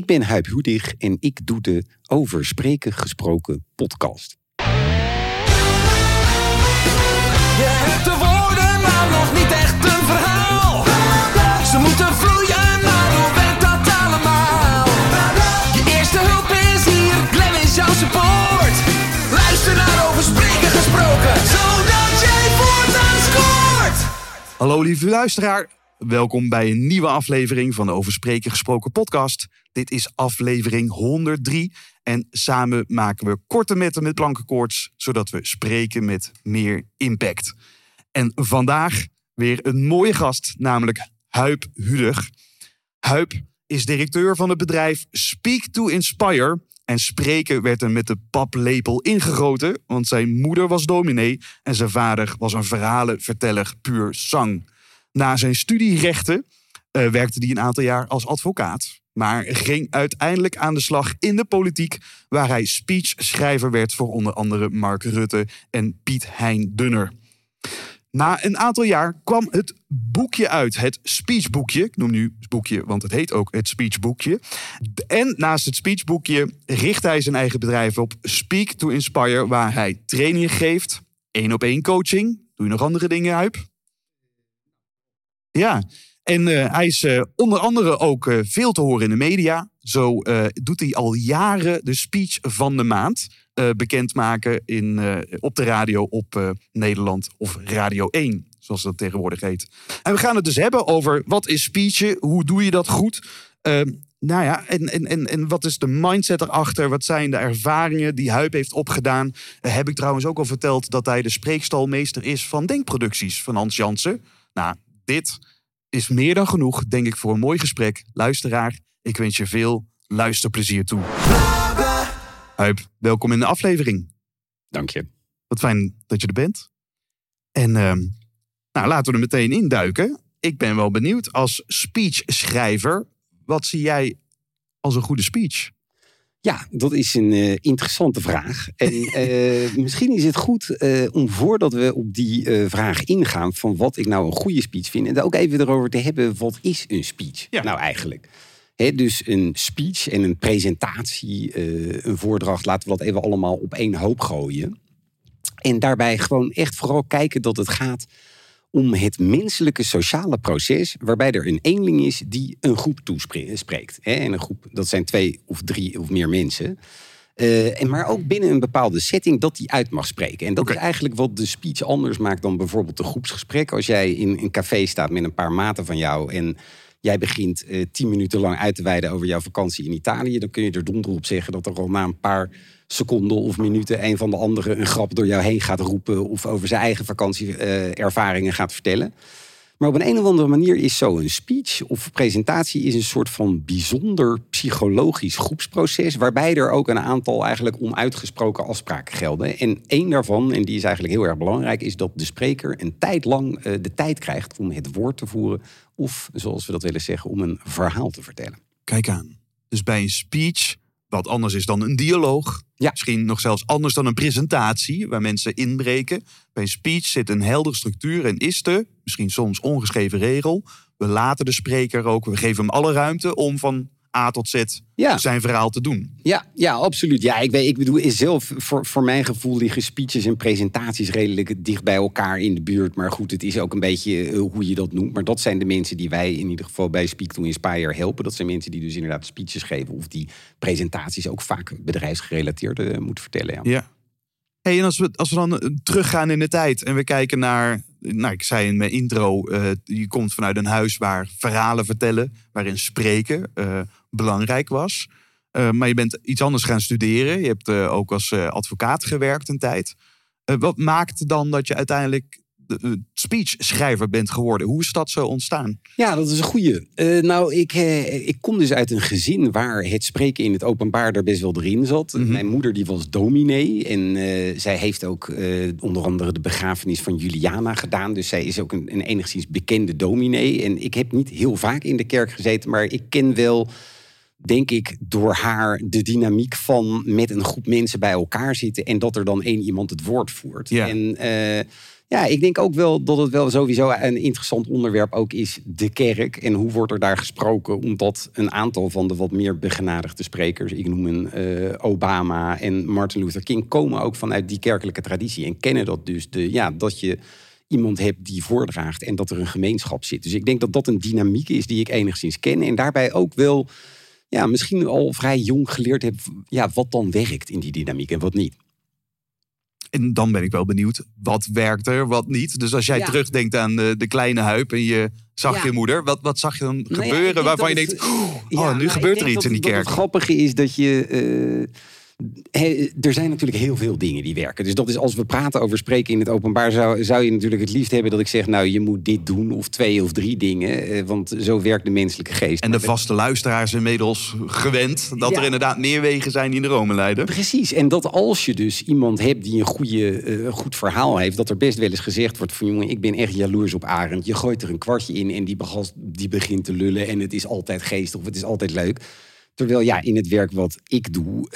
Ik ben Huib Hüdig en ik doe de Over Spreken Gesproken podcast. Je hebt de woorden, maar nog niet echt een verhaal. Ze moeten vloeien, maar hoe werkt dat allemaal? Je eerste hulp is hier, Glenn is jouw support. Luister naar Over Spreken Gesproken, zodat jij voortaan scoort. Hallo lieve luisteraar. Welkom bij een nieuwe aflevering van de Over Spreken Gesproken podcast. Dit is aflevering 103 en samen maken we korte metten met plankenkoorts, zodat we spreken met meer impact. En vandaag weer een mooie gast, namelijk Huib Hüdig. Huib is directeur van het bedrijf Speak to Inspire. En spreken werd hem met de paplepel ingegoten, want zijn moeder was dominee en zijn vader was een verhalenverteller puur sang. Na zijn studie rechten werkte hij een aantal jaar als advocaat, maar ging uiteindelijk aan de slag in de politiek, waar hij speechschrijver werd voor onder andere Mark Rutte en Piet Hein Donner. Na een aantal jaar kwam het boekje uit, het speechboekje. Ik noem nu het boekje, want het heet ook het speechboekje. En naast het speechboekje richt hij zijn eigen bedrijf op Speak to Inspire, waar hij trainingen geeft, 1-op-1 coaching. Doe je nog andere dingen, Huib? Ja, en hij is onder andere ook veel te horen in de media. Zo doet hij al jaren de speech van de maand bekendmaken op de radio op Nederland of Radio 1, zoals dat tegenwoordig heet. En we gaan het dus hebben over wat is speechen, hoe doe je dat goed? En wat is de mindset erachter? Wat zijn de ervaringen die Huib heeft opgedaan? Heb ik trouwens ook al verteld dat hij de spreekstalmeester is van Denkproducties van Hans Janssen. Nou, dit is meer dan genoeg, denk ik, voor een mooi gesprek. Luisteraar, ik wens je veel luisterplezier toe. Huib, welkom in de aflevering. Dank je. Wat fijn dat je er bent. En laten we er meteen induiken. Ik ben wel benieuwd, als speechschrijver, wat zie jij als een goede speech? Ja, dat is een interessante vraag. En misschien is het goed om voordat we op die vraag ingaan van wat ik nou een goede speech vind, en ook even erover te hebben, wat is een speech nou eigenlijk? He, dus een speech en een presentatie, een voordracht, laten we dat even allemaal op één hoop gooien. En daarbij gewoon echt vooral kijken dat het gaat om het menselijke sociale proces, waarbij er een eenling is die een groep toespreekt. En een groep, dat zijn 2 of 3 of meer mensen. Maar ook binnen een bepaalde setting dat die uit mag spreken. En dat is eigenlijk wat de speech anders maakt dan bijvoorbeeld de groepsgesprek. Als jij in een café staat met een paar maten van jou en jij begint 10 minuten lang uit te weiden over jouw vakantie in Italië, dan kun je er donder op zeggen dat er al na een paar seconden of minuten een van de anderen een grap door jou heen gaat roepen of over zijn eigen vakantieervaringen gaat vertellen. Maar op een of andere manier is zo'n speech of presentatie is een soort van bijzonder psychologisch groepsproces, waarbij er ook een aantal eigenlijk onuitgesproken afspraken gelden. En één daarvan, en die is eigenlijk heel erg belangrijk, is dat de spreker een tijd lang de tijd krijgt om het woord te voeren of, zoals we dat willen zeggen, om een verhaal te vertellen. Kijk aan. Dus bij een speech, wat anders is dan een dialoog, misschien nog zelfs anders dan een presentatie waar mensen inbreken. Bij een speech zit een heldere structuur en is de, misschien soms ongeschreven regel, we laten de spreker ook, we geven hem alle ruimte om van A tot Z zijn verhaal te doen. Ja, absoluut. Ja, ik bedoel, is zelf voor mijn gevoel liggen speeches en presentaties redelijk dicht bij elkaar in de buurt. Maar goed, het is ook een beetje hoe je dat noemt. Maar dat zijn de mensen die wij in ieder geval bij Speak to Inspire helpen. Dat zijn mensen die dus inderdaad speeches geven of die presentaties ook vaak bedrijfsgerelateerd moeten vertellen. Ja. Hey, en als we dan teruggaan in de tijd en we kijken naar, ik zei in mijn intro, je komt vanuit een huis waar verhalen vertellen, waarin spreken belangrijk was. Maar je bent iets anders gaan studeren. Je hebt ook als advocaat gewerkt een tijd. Wat maakt dan dat je uiteindelijk speechschrijver bent geworden? Hoe is dat zo ontstaan? Ja, dat is een goeie. Ik kom dus uit een gezin waar het spreken in het openbaar er best wel erin zat. Mm-hmm. Mijn moeder die was dominee en zij heeft ook onder andere de begrafenis van Juliana gedaan. Dus zij is ook een enigszins bekende dominee. En ik heb niet heel vaak in de kerk gezeten, maar ik ken wel, denk ik, door haar de dynamiek van met een groep mensen bij elkaar zitten en dat er dan één iemand het woord voert. Ja. En Ja, ik denk ook wel dat het wel sowieso een interessant onderwerp ook is, de kerk. En hoe wordt er daar gesproken? Omdat een aantal van de wat meer begenadigde sprekers, ik noem Obama en Martin Luther King, komen ook vanuit die kerkelijke traditie. En kennen dat dus, dat je iemand hebt die voordraagt en dat er een gemeenschap zit. Dus ik denk dat dat een dynamiek is die ik enigszins ken. En daarbij ook wel, misschien al vrij jong geleerd heb, wat dan werkt in die dynamiek en wat niet. En dan ben ik wel benieuwd, wat werkt er, wat niet? Dus als jij terugdenkt aan de kleine Huib en je zag je moeder, wat zag je dan gebeuren waarvan je denkt, gebeurt er iets in die kerk? Het grappige is dat je... er zijn natuurlijk heel veel dingen die werken. Dus dat is, als we praten over spreken in het openbaar, zou je natuurlijk het liefst hebben dat ik zeg, je moet dit doen of 2 of 3 dingen. Want zo werkt de menselijke geest. En de vaste luisteraars inmiddels gewend dat er inderdaad meer wegen zijn die in de Rome leiden. Precies. En dat als je dus iemand hebt die een goed verhaal heeft, dat er best wel eens gezegd wordt van, jongen, ik ben echt jaloers op Arend. Je gooit er een kwartje in en die begint te lullen en het is altijd geestig of het is altijd leuk. Terwijl in het werk wat ik doe,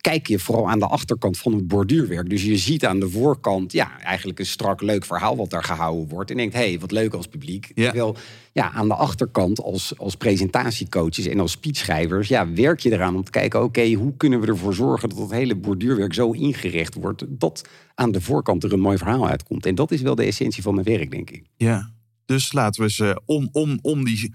kijk je vooral aan de achterkant van het borduurwerk. Dus je ziet aan de voorkant eigenlijk een strak leuk verhaal wat daar gehouden wordt. En denkt, hey, wat leuk als publiek. Ja. Terwijl aan de achterkant als presentatiecoaches en als speechschrijvers werk je eraan om te kijken, oké, hoe kunnen we ervoor zorgen dat het hele borduurwerk zo ingericht wordt dat aan de voorkant er een mooi verhaal uitkomt. En dat is wel de essentie van mijn werk, denk ik. Ja. Dus laten we ze om die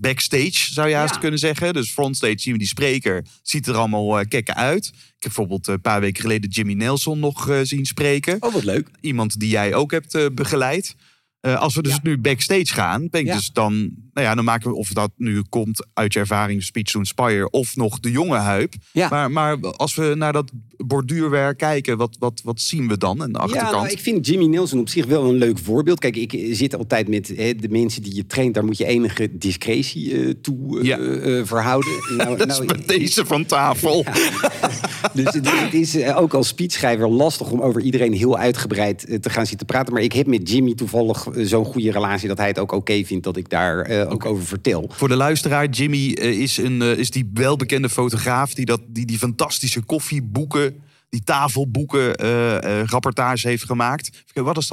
backstage, zou je haast kunnen zeggen. Dus frontstage zien we die spreker. Ziet er allemaal kekken uit. Ik heb bijvoorbeeld een paar weken geleden Jimmy Nelson nog zien spreken. Oh, wat leuk. Iemand die jij ook hebt begeleid. Als we dus nu backstage gaan, ben ik dus dan... dan maken we, of dat nu komt uit je ervaring, Speak to Inspire, of nog de jonge Huib. Ja. Maar als we naar dat borduurwerk kijken, wat zien we dan aan de achterkant? Ja, ik vind Jimmy Nelson op zich wel een leuk voorbeeld. Kijk, ik zit altijd met de mensen die je traint, daar moet je enige discretie toe verhouden. Dat is met deze van tafel. Dus het is ook als speechschrijver lastig om over iedereen heel uitgebreid te gaan zitten praten. Maar ik heb met Jimmy toevallig zo'n goede relatie dat hij het ook oké vindt dat ik daar ook over vertel. Voor de luisteraar, Jimmy is die welbekende fotograaf die fantastische koffieboeken, die tafelboeken, rapportage heeft gemaakt. Wat is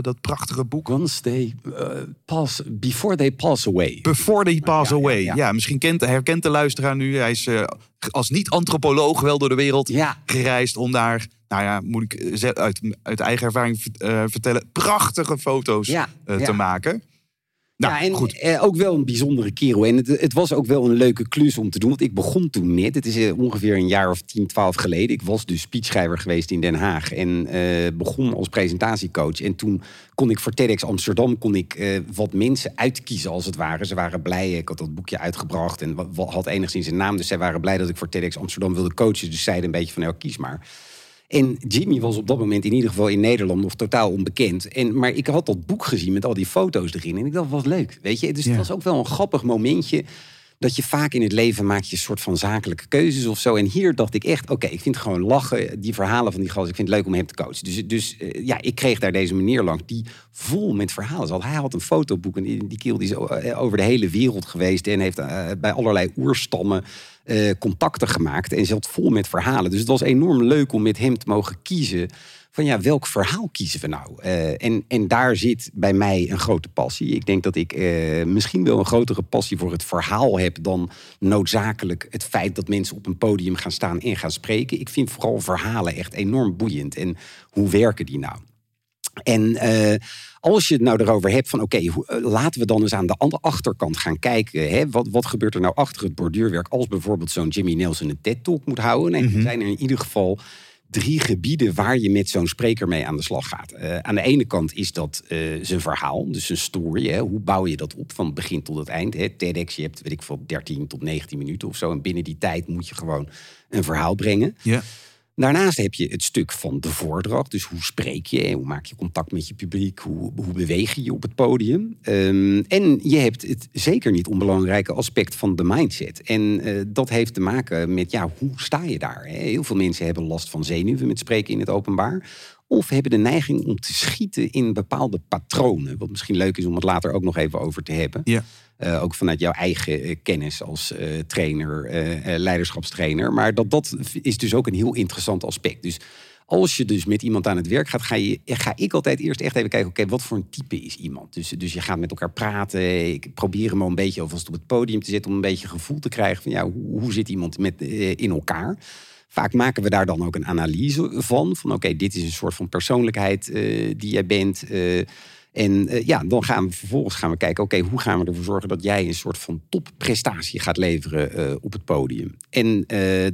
dat prachtige boek? Before they pass away. Before they pass away. Ja, misschien herkent de luisteraar nu. Hij is als niet-antropoloog wel door de wereld gereisd om daar... moet ik uit eigen ervaring vertellen, prachtige foto's te maken. En goed. Ook wel een bijzondere kerel. En het was ook wel een leuke klus om te doen. Want ik begon toen net. Het is ongeveer een jaar of 10, 12 geleden. Ik was dus speechschrijver geweest in Den Haag. En begon als presentatiecoach. En toen kon ik voor TEDx Amsterdam wat mensen uitkiezen als het ware. Ze waren blij. Ik had dat boekje uitgebracht. En had enigszins een naam. Dus zij waren blij dat ik voor TEDx Amsterdam wilde coachen. Dus zeiden een beetje van, kies maar. En Jimmy was op dat moment in ieder geval in Nederland nog totaal onbekend. Maar ik had dat boek gezien met al die foto's erin. En ik dacht, wat leuk, weet je. Dus het was ook wel een grappig momentje. Dat je vaak in het leven maakt je een soort van zakelijke keuzes of zo. En hier dacht ik echt, ik vind gewoon lachen. Die verhalen van die gast, ik vind het leuk om hem te coachen. Dus ik kreeg daar deze meneer langs die vol met verhalen zat. Hij had een fotoboek en die kerel die is over de hele wereld geweest. En heeft bij allerlei oerstammen contacten gemaakt. En zat vol met verhalen. Dus het was enorm leuk om met hem te mogen kiezen. Van welk verhaal kiezen we nou? En daar zit bij mij een grote passie. Ik denk dat ik misschien wel een grotere passie voor het verhaal heb dan noodzakelijk het feit dat mensen op een podium gaan staan en gaan spreken. Ik vind vooral verhalen echt enorm boeiend. En hoe werken die nou? En als je het nou erover hebt van laten we dan eens aan de achterkant gaan kijken. Hè? Wat gebeurt er nou achter het borduurwerk als bijvoorbeeld zo'n Jimmy Nelson een TED-talk moet houden? Nee, er zijn er in ieder geval 3 gebieden waar je met zo'n spreker mee aan de slag gaat. Aan de ene kant is dat zijn verhaal, dus een story. Hè? Hoe bouw je dat op van het begin tot het eind? Hè? TEDx, je hebt 13 tot 19 minuten of zo. En binnen die tijd moet je gewoon een verhaal brengen. Ja. Daarnaast heb je het stuk van de voordracht. Dus hoe spreek je? Hoe maak je contact met je publiek? Hoe beweeg je op het podium? En je hebt het zeker niet onbelangrijke aspect van de mindset. En dat heeft te maken met, hoe sta je daar? Hè? Heel veel mensen hebben last van zenuwen met spreken in het openbaar. Of hebben de neiging om te schieten in bepaalde patronen. Wat misschien leuk is om het later ook nog even over te hebben. Ja. Ook vanuit jouw eigen kennis als trainer, leiderschapstrainer. Maar dat is dus ook een heel interessant aspect. Dus Als je dus met iemand aan het werk gaat, ga ik altijd eerst echt even kijken, oké, wat voor een type is iemand? Dus je gaat met elkaar praten. Ik probeer hem al een beetje alvast op het podium te zetten om een beetje gevoel te krijgen van, ja, hoe zit iemand in elkaar? Vaak maken we daar dan ook een analyse van oké, dit is een soort van persoonlijkheid die jij bent. Dan gaan we kijken, oké, hoe gaan we ervoor zorgen dat jij een soort van topprestatie gaat leveren op het podium.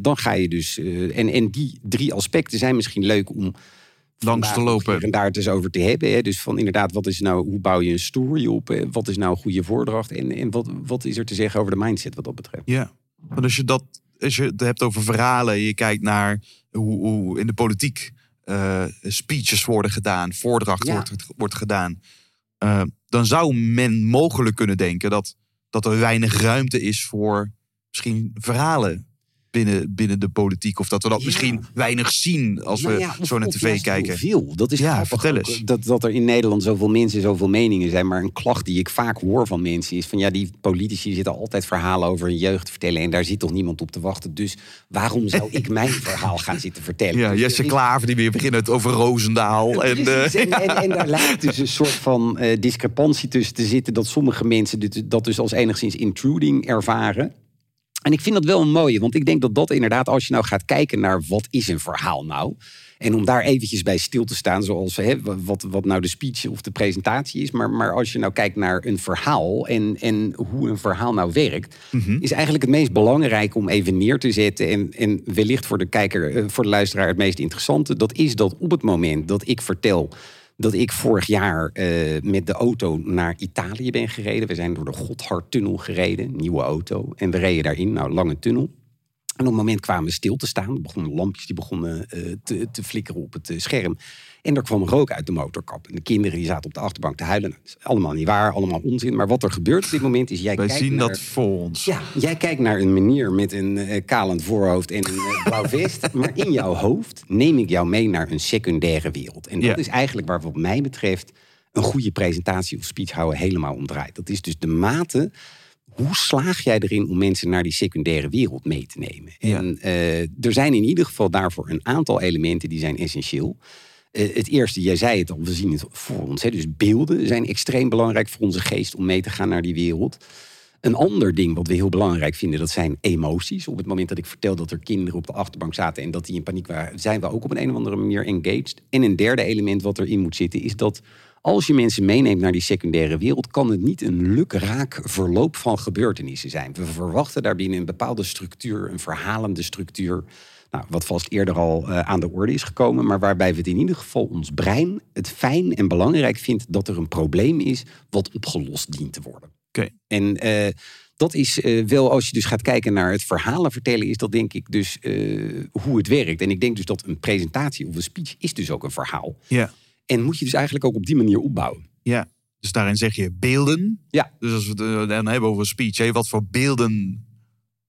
Dan ga je dus... En die drie aspecten zijn misschien leuk om langs te lopen en daar het eens over te hebben. Hè? Dus van inderdaad, wat is nou, hoe bouw je een story op? Wat is nou een goede voordracht? En wat is er te zeggen over de mindset wat dat betreft? Ja, want als je het hebt over verhalen, je kijkt naar hoe in de politiek speeches worden gedaan, voordracht wordt gedaan. Dan zou men mogelijk kunnen denken dat er weinig ruimte is voor misschien verhalen binnen de politiek. Of dat we dat misschien weinig zien als we zo naar tv kijken. Veel. Dat is vertel eens. Dat er in Nederland zoveel mensen, zoveel meningen zijn. Maar een klacht die ik vaak hoor van mensen is van die politici zitten altijd verhalen over hun jeugd te vertellen. En daar zit toch niemand op te wachten. Dus waarom zou ik mijn verhaal gaan zitten vertellen? Ja, Jesse Klaver die weer begint het over Roosendaal. En daar lijkt dus een soort van discrepantie tussen te zitten. Dat sommige mensen dat dus als enigszins intruding ervaren. En ik vind dat wel een mooie, want ik denk dat inderdaad, als je nou gaat kijken naar wat is een verhaal nou, en om daar eventjes bij stil te staan, zoals wat nou de speech of de presentatie is, maar als je nou kijkt naar een verhaal en hoe een verhaal nou werkt, is eigenlijk het meest belangrijke om even neer te zetten en wellicht voor de kijker, voor de luisteraar het meest interessante, dat is dat op het moment dat ik vertel dat ik vorig jaar met de auto naar Italië ben gereden. We zijn door de Gotthardtunnel gereden, nieuwe auto. En we reden daarin, lange tunnel. En op het moment kwamen we stil te staan. Er begonnen lampjes die begonnen te flikkeren op het scherm. En er kwam rook uit de motorkap. En de kinderen die zaten op de achterbank te huilen. Dat is allemaal niet waar, allemaal onzin. Maar wat er gebeurt op dit moment is... Wij zien dat voor ons. Ja, jij kijkt naar een meneer met een kalend voorhoofd en een blauw vest. Maar in jouw hoofd neem ik jou mee naar een secundaire wereld. En dat is eigenlijk waar wat mij betreft een goede presentatie of speech houden helemaal om draait. Dat is dus de mate... Hoe slaag jij erin om mensen naar die secundaire wereld mee te nemen? Ja. En er zijn in ieder geval daarvoor een aantal elementen die zijn essentieel. Het eerste, jij zei het al, we zien het voor ons. Hè? Dus beelden zijn extreem belangrijk voor onze geest om mee te gaan naar die wereld. Een ander ding wat we heel belangrijk vinden, dat zijn emoties. Op het moment dat ik vertel dat er kinderen op de achterbank zaten en dat die in paniek waren, zijn we ook op een of andere manier engaged. En een derde element wat erin moet zitten is dat... Als je mensen meeneemt naar die secundaire wereld... kan het niet een lukraak verloop van gebeurtenissen zijn. We verwachten daarbinnen een bepaalde structuur, een verhalende structuur... wat vast eerder al aan de orde is gekomen... maar waarbij we het in ieder geval ons brein het fijn en belangrijk vindt... dat er een probleem is wat opgelost dient te worden. Okay. En dat is wel, als je dus gaat kijken naar het verhalen vertellen... is dat denk ik dus hoe het werkt. En ik denk dus dat een presentatie of een speech is dus ook een verhaal. Ja. Yeah. En moet je dus eigenlijk ook op die manier opbouwen. Ja, dus daarin zeg je beelden. Ja. Dus als we het dan hebben over speech. Hé, wat voor beelden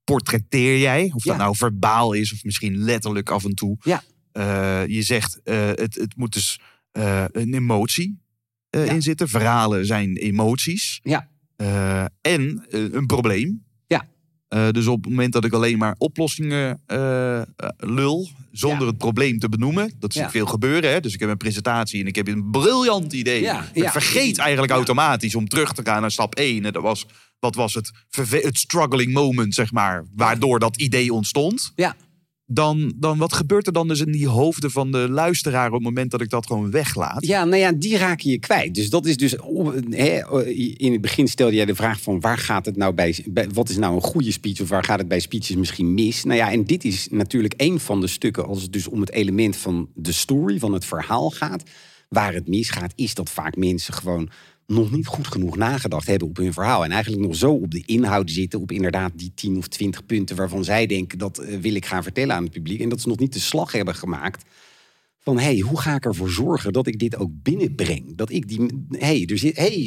portretteer jij? Of dat nou verbaal is of misschien letterlijk af en toe. Ja. Je zegt, het moet dus een emotie in zitten. Verhalen zijn emoties. Ja. En een probleem. Ja. Dus op het moment dat ik alleen maar oplossingen lul... zonder het probleem te benoemen. Dat is veel gebeuren. Hè? Dus ik heb een presentatie en ik heb een briljant idee. Ja, ik vergeet eigenlijk automatisch om terug te gaan naar stap 1. En dat was het struggling moment, zeg maar. Waardoor dat idee ontstond. Ja. Dan wat gebeurt er dan dus in die hoofden van de luisteraar... op het moment dat ik dat gewoon weglaat? Ja, nou ja, die raak je kwijt. Dus dat is dus... in het begin stelde jij de vraag van... waar gaat het nou bij wat is nou een goede speech... of waar gaat het bij speeches misschien mis? Nou ja, en dit is natuurlijk één van de stukken... als het dus om het element van de story, van het verhaal gaat. Waar het misgaat, is dat vaak mensen gewoon... nog niet goed genoeg nagedacht hebben op hun verhaal... en eigenlijk nog zo op de inhoud zitten... op inderdaad die 10 of 20 punten waarvan zij denken... dat wil ik gaan vertellen aan het publiek... en dat ze nog niet de slag hebben gemaakt... van hoe ga ik ervoor zorgen dat ik dit ook binnenbreng? Dat ik die...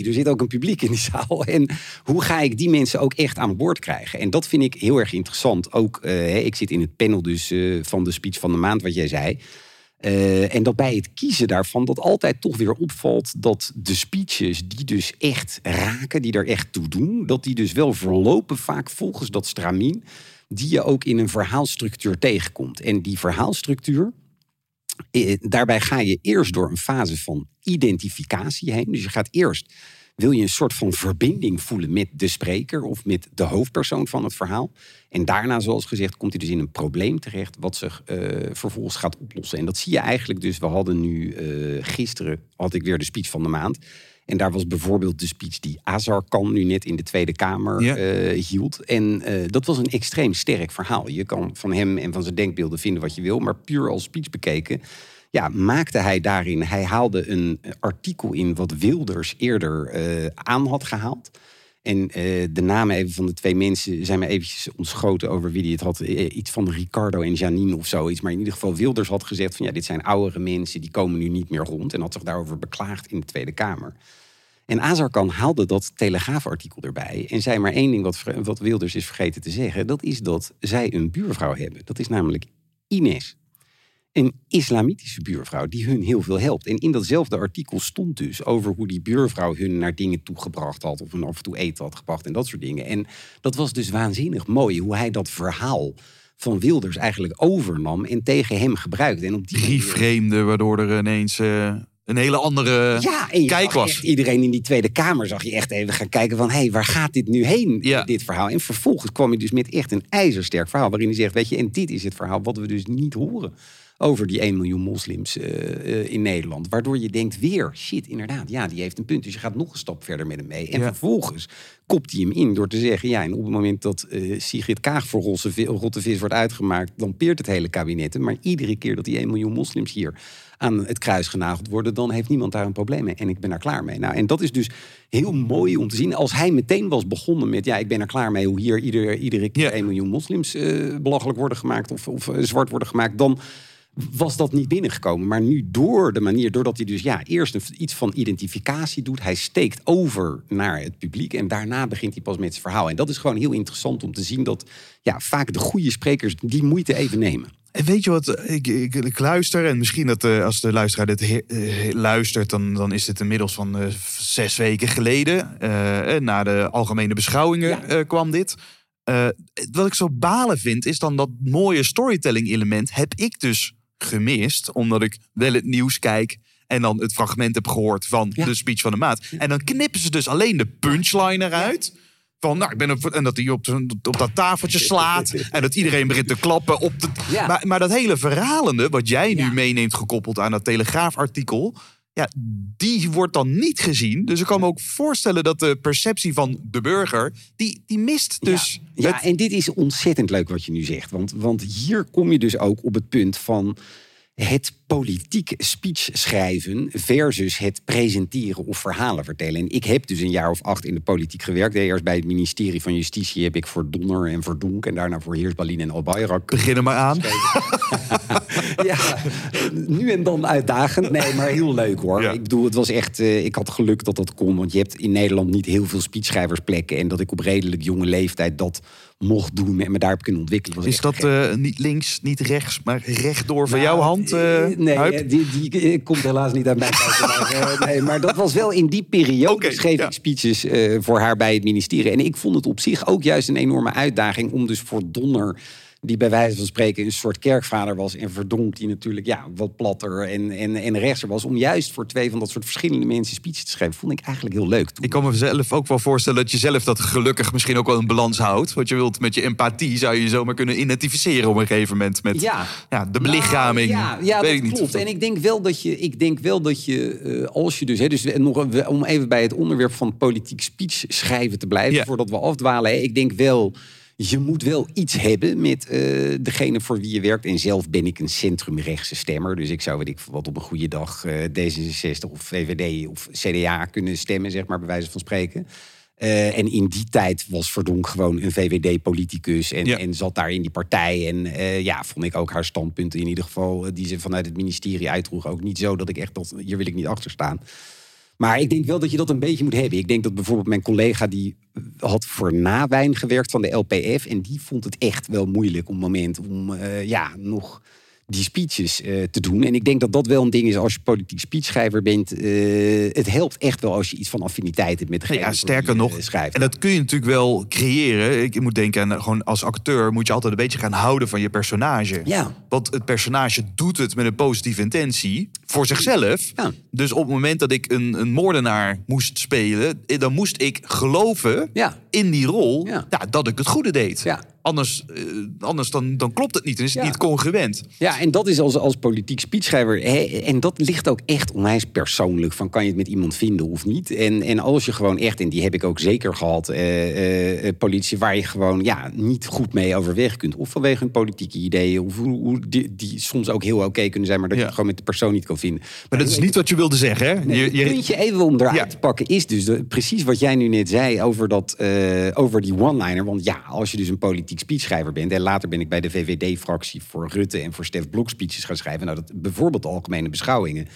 er zit ook een publiek in die zaal... en hoe ga ik die mensen ook echt aan boord krijgen? En dat vind ik heel erg interessant. Ook, ik zit in het panel dus van de speech van de maand, wat jij zei... en dat bij het kiezen daarvan dat altijd toch weer opvalt... dat de speeches die dus echt raken, die er echt toe doen... dat die dus wel verlopen vaak volgens dat stramien... die je ook in een verhaalstructuur tegenkomt. En die verhaalstructuur, Daarbij ga je eerst door een fase van identificatie heen. Dus je gaat eerst, wil je een soort van verbinding voelen met de spreker of met de hoofdpersoon van het verhaal. En daarna, zoals gezegd, komt hij dus in een probleem terecht wat zich vervolgens gaat oplossen. En dat zie je eigenlijk dus, we hadden nu gisteren, had ik weer de speech van de maand. En daar was bijvoorbeeld de speech die Azarkan nu net in de Tweede Kamer hield. En dat was een extreem sterk verhaal. Je kan van hem en van zijn denkbeelden vinden wat je wil, maar puur als speech bekeken, ja, maakte hij daarin, hij haalde een artikel in wat Wilders eerder aan had gehaald. En de namen even van de twee mensen zijn me eventjes ontschoten over wie die het had. Iets van Ricardo en Janine of zoiets. Maar in ieder geval, Wilders had gezegd van ja, dit zijn oudere mensen, die komen nu niet meer rond. En had zich daarover beklaagd in de Tweede Kamer. En Azarkan haalde dat Telegraafartikel erbij. En zei maar één ding wat Wilders is vergeten te zeggen. Dat is dat zij een buurvrouw hebben. Dat is namelijk Ines. Een islamitische buurvrouw die hun heel veel helpt. En in datzelfde artikel stond dus over hoe die buurvrouw hun naar dingen toegebracht had. Of hun af en toe eten had gebracht en dat soort dingen. En dat was dus waanzinnig mooi hoe hij dat verhaal van Wilders eigenlijk overnam en tegen hem gebruikte. En op die reframeerde, waardoor er ineens een hele andere kijk was. Echt, iedereen in die Tweede Kamer zag je echt even gaan kijken van hey, waar gaat dit nu heen, dit verhaal? En vervolgens kwam je dus met echt een ijzersterk verhaal waarin hij zegt, weet je, en dit is het verhaal wat we dus niet horen over die 1 miljoen moslims in Nederland. Waardoor je denkt weer, shit, inderdaad, ja, die heeft een punt. Dus je gaat nog een stap verder met hem mee. En vervolgens kopt hij hem in door te zeggen, ja, en op het moment dat Sigrid Kaag voor rotte vis wordt uitgemaakt, dan peert het hele kabinet hem. Maar iedere keer dat die 1 miljoen moslims hier aan het kruis genageld worden, dan heeft niemand daar een probleem mee. En ik ben daar klaar mee. Nou, en dat is dus heel mooi om te zien. Als hij meteen was begonnen met, ja, ik ben er klaar mee hoe hier iedere keer 1 miljoen moslims belachelijk worden gemaakt of zwart worden gemaakt, dan was dat niet binnengekomen. Maar nu door de manier, doordat hij dus eerst iets van identificatie doet, hij steekt over naar het publiek en daarna begint hij pas met zijn verhaal. En dat is gewoon heel interessant om te zien dat vaak de goede sprekers die moeite even nemen. En weet je wat, ik luister en misschien dat als de luisteraar dit luistert, dan is dit inmiddels van 6 weken geleden. Na de algemene beschouwingen kwam dit. Wat ik zo balen vind, is dan dat mooie storytelling element heb ik dus gemist, omdat ik wel het nieuws kijk en dan het fragment heb gehoord van de speech van de maat. En dan knippen ze dus alleen de punchline eruit. Van, nou, en dat hij op dat tafeltje slaat en dat iedereen begint te klappen. Maar dat hele verhalende, wat jij nu meeneemt gekoppeld aan dat Telegraafartikel, die wordt dan niet gezien. Dus ik kan me ook voorstellen dat de perceptie van de burger, die mist dus. Ja, en dit is ontzettend leuk wat je nu zegt. Want hier kom je dus ook op het punt van het politiek speech schrijven versus het presenteren of verhalen vertellen. En ik heb dus een jaar of 8 in de politiek gewerkt. Eerst bij het ministerie van Justitie heb ik voor Donner en Verdonk en daarna voor Heersbalien en Albayrak. Begin er maar aan. Nu en dan uitdagend. Nee, maar heel leuk hoor. Ja. Ik bedoel, het was echt, ik had geluk dat dat kon. Want je hebt in Nederland niet heel veel speechschrijversplekken. En dat ik op redelijk jonge leeftijd dat mocht doen en me daarop kunnen ontwikkelen. Is dat niet links, niet rechts, maar rechtdoor van jouw hand? Nee, die komt helaas niet aan mijn kant. Maar dat was wel in die periode. Schreef ik speeches voor haar bij het ministerie. En ik vond het op zich ook juist een enorme uitdaging om dus voor Donner, die bij wijze van spreken een soort kerkvader was, en Verdonk, die natuurlijk wat platter en rechtser was, om juist voor 2 van dat soort verschillende mensen speeches te schrijven, vond ik eigenlijk heel leuk toen. Ik kan me zelf ook wel voorstellen dat je zelf dat gelukkig misschien ook wel een balans houdt. Want je wilt met je empathie, zou je je zomaar kunnen identificeren op een gegeven moment met de belichaming. Klopt. En ik denk wel dat je als je dus nog om even bij het onderwerp van politiek speech schrijven te blijven, voordat we afdwalen, ik denk wel, je moet wel iets hebben met degene voor wie je werkt. En zelf ben ik een centrumrechtse stemmer. Dus ik zou, weet ik wat, op een goede dag D66 of VVD of CDA kunnen stemmen, zeg maar, bij wijze van spreken. En in die tijd was Verdonk gewoon een VVD-politicus en zat daar in die partij. En vond ik ook haar standpunten in ieder geval, die ze vanuit het ministerie uitdroeg, ook niet zo dat ik echt dacht, hier wil ik niet achter staan. Maar ik denk wel dat je dat een beetje moet hebben. Ik denk dat bijvoorbeeld mijn collega, die had voor Nawijn gewerkt van de LPF. En die vond het echt wel moeilijk op het moment om nog die speeches te doen. En ik denk dat dat wel een ding is als je politiek speechschrijver bent. Het helpt echt wel als je iets van affiniteit hebt met degene. Ja, sterker nog, schrijft. En dat kun je natuurlijk wel creëren. Ik moet denken aan, gewoon als acteur moet je altijd een beetje gaan houden van je personage. Ja. Want het personage doet het met een positieve intentie voor zichzelf. Ja. Dus op het moment dat ik een moordenaar moest spelen, dan moest ik geloven in die rol dat ik het goede deed. Ja. Anders dan klopt het niet. Dan is het niet congruent. Ja, en dat is als politiek speechschrijver. En dat ligt ook echt onwijs persoonlijk. Van kan je het met iemand vinden of niet? En als je gewoon echt, en die heb ik ook zeker gehad, politici waar je gewoon niet goed mee overweg kunt. Of vanwege hun politieke ideeën. Of die soms ook heel oké kunnen zijn. Maar dat je het gewoon met de persoon niet kan vinden. Maar dat is niet wat je wilde zeggen, hè? Nee, het puntje even om eruit te pakken is dus precies wat jij nu net zei over, over die one-liner. Want als je dus een politiek speechschrijver bent. En later ben ik bij de VVD-fractie voor Rutte en voor Stef Blok speeches gaan schrijven. Nou, dat bijvoorbeeld algemene beschouwingen.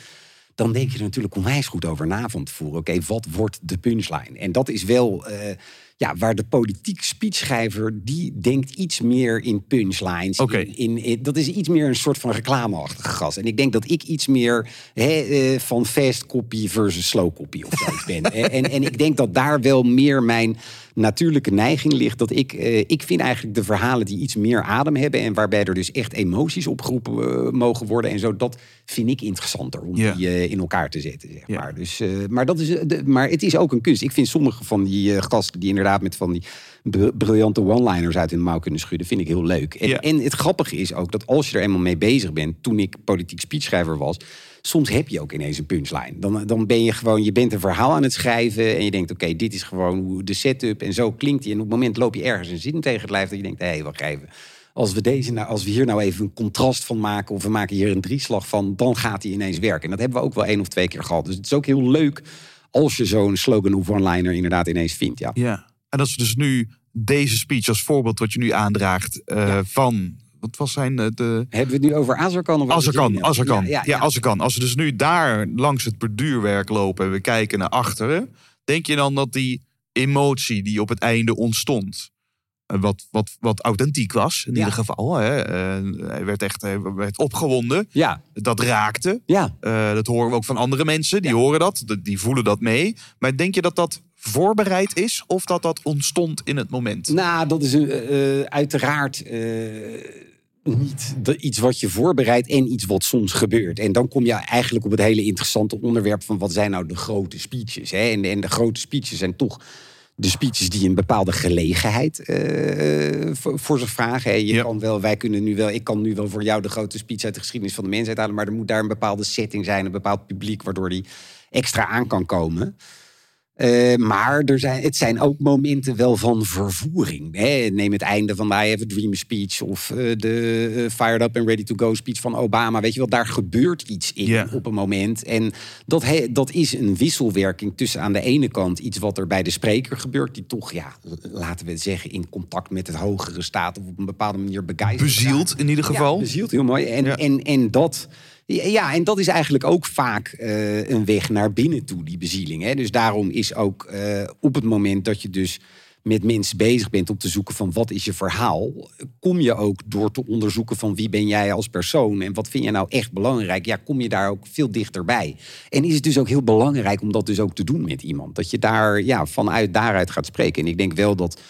Dan denk je er natuurlijk onwijs goed over na van tevoren. Oké, wat wordt de punchline? En dat is wel waar de politiek speechschrijver, die denkt iets meer in punchlines. Okay. Dat is iets meer een soort van reclameachtige gast. En ik denk dat ik iets meer van fast copy versus slow copy of zoiets ben. En ik denk dat daar wel meer mijn natuurlijke neiging ligt. Dat ik vind eigenlijk de verhalen die iets meer adem hebben en waarbij er dus echt emoties opgeroepen mogen worden en zo, dat vind ik interessanter om die in elkaar te zetten, zeg maar. Dus, maar het is ook een kunst. Ik vind sommige van die gasten die inderdaad met van die briljante one-liners uit hun mouw kunnen schudden, vind ik heel leuk. En het grappige is ook dat als je er eenmaal mee bezig bent, toen ik politiek speechschrijver was, soms heb je ook ineens een punchline. Dan ben je gewoon, je bent een verhaal aan het schrijven en je denkt, oké, dit is gewoon de setup en zo klinkt die. En op het moment loop je ergens een zin tegen het lijf dat je denkt, hé, wacht even. Als we hier nou even een contrast van maken, of we maken hier een drieslag van, dan gaat die ineens werken. En dat hebben we ook wel 1 of 2 keer gehad. Dus het is ook heel leuk als je zo'n slogan of one-liner inderdaad ineens vindt, Ja. En dat is dus nu deze speech als voorbeeld wat je nu aandraagt van... Wat was zijn de... Hebben we het nu over Azarkan? Of Azarkan. Ja, Azarkan. Als we dus nu daar langs het borduurwerk lopen en we kijken naar achteren, denk je dan dat die emotie die op het einde ontstond, wat authentiek was, in ieder geval. Hè? Hij werd opgewonden. Ja. Dat raakte. Ja. Dat horen we ook van andere mensen. Die horen dat. Die voelen dat mee. Maar denk je dat dat voorbereid is? Of dat dat ontstond in het moment? Nou, dat is uiteraard... niet iets wat je voorbereidt en iets wat soms gebeurt. En dan kom je eigenlijk op het hele interessante onderwerp van wat zijn nou de grote speeches. Hè? En de grote speeches zijn toch de speeches die een bepaalde gelegenheid voor zich vragen. Hè? Ik kan nu wel voor jou de grote speech uit de geschiedenis van de mensheid halen, maar er moet daar een bepaalde setting zijn, een bepaald publiek waardoor die extra aan kan komen. Maar het zijn ook momenten wel van vervoering. Hè? Neem het einde van de I Have a Dream speech of de Fired Up and Ready to Go speech van Obama. Weet je wel, daar gebeurt iets in op een moment. En dat is een wisselwerking tussen aan de ene kant iets wat er bij de spreker gebeurt, die toch, laten we zeggen, in contact met het hogere staat of op een bepaalde manier begeisterd. Bezield in ieder geval. Ja, bezield, heel mooi. En dat... Ja, en dat is eigenlijk ook vaak een weg naar binnen toe, die bezieling. Hè? Dus daarom is ook op het moment dat je dus met mensen bezig bent om te zoeken van wat is je verhaal, kom je ook door te onderzoeken van wie ben jij als persoon en wat vind jij nou echt belangrijk, kom je daar ook veel dichterbij. En is het dus ook heel belangrijk om dat dus ook te doen met iemand. Dat je daar daaruit gaat spreken. En ik denk wel dat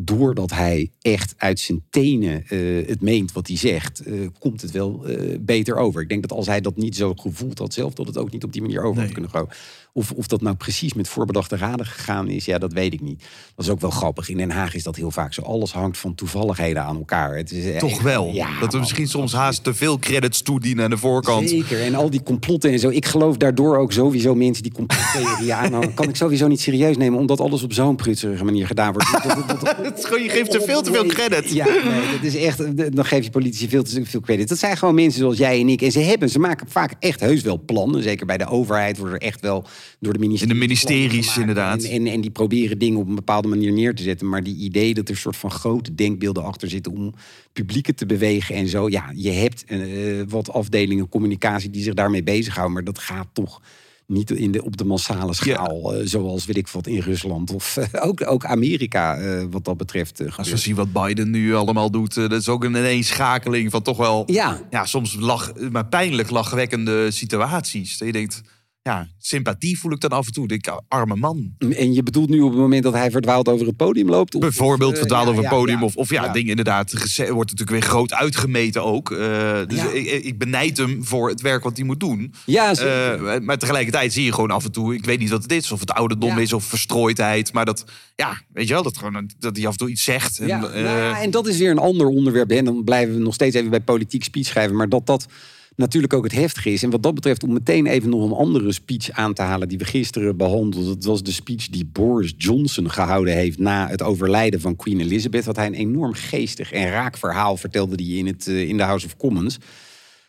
doordat hij echt uit zijn tenen het meent wat hij zegt, komt het wel beter over. Ik denk dat als hij dat niet zo gevoeld had zelf, dat het ook niet op die manier over had kunnen gaan. Of dat nou precies met voorbedachte raden gegaan is, dat weet ik niet. Dat is ook wel grappig. In Den Haag is dat heel vaak zo. Alles hangt van toevalligheden aan elkaar. Het is toch echt, wel. Ja, dat we misschien soms haast te veel credits toedienen aan de voorkant. Zeker. En al die complotten en zo. Ik geloof daardoor ook sowieso mensen die complottheorieën aanhouden, kan ik sowieso niet serieus nemen, omdat alles op zo'n prutserige manier gedaan wordt. Je geeft er veel te veel credit. Ja, dat is echt. Dan geef je politici veel te veel credit. Dat zijn gewoon mensen zoals jij en ik. En ze maken vaak echt heus wel plannen. Zeker bij de overheid wordt er echt wel door de ministeries. In de ministeries inderdaad. En die proberen dingen op een bepaalde manier neer te zetten. Maar die idee dat er soort van grote denkbeelden achter zitten om publieken te bewegen en zo. Ja, je hebt wat afdelingen communicatie die zich daarmee bezighouden. Maar dat gaat toch niet op de massale schaal. Ja. Zoals, weet ik wat, in Rusland of ook Amerika wat dat betreft. Als we zien wat Biden nu allemaal doet, dat is ook een ineenschakeling van toch wel... Ja, soms maar pijnlijk lachwekkende situaties. Je denkt... Ja, sympathie voel ik dan af en toe. Ik arme man. En je bedoelt nu op het moment dat hij verdwaald over het podium loopt? Of, bijvoorbeeld verdwaald over het podium. Ja. Of dingen inderdaad. Wordt natuurlijk weer groot uitgemeten ook. Ik benijd hem voor het werk wat hij moet doen. Ja, maar tegelijkertijd zie je gewoon af en toe... Ik weet niet wat het is. Of het ouderdom is of verstrooidheid. Maar dat... Ja, weet je wel, dat hij af en toe iets zegt. En, en dat is weer een ander onderwerp. En dan blijven we nog steeds even bij politiek speech schrijven. Maar dat natuurlijk ook het heftige is. En wat dat betreft, om meteen even nog een andere speech aan te halen die we gisteren behandelden. Dat was de speech die Boris Johnson gehouden heeft na het overlijden van Queen Elizabeth. Wat hij een enorm geestig en raak verhaal vertelde die in de House of Commons.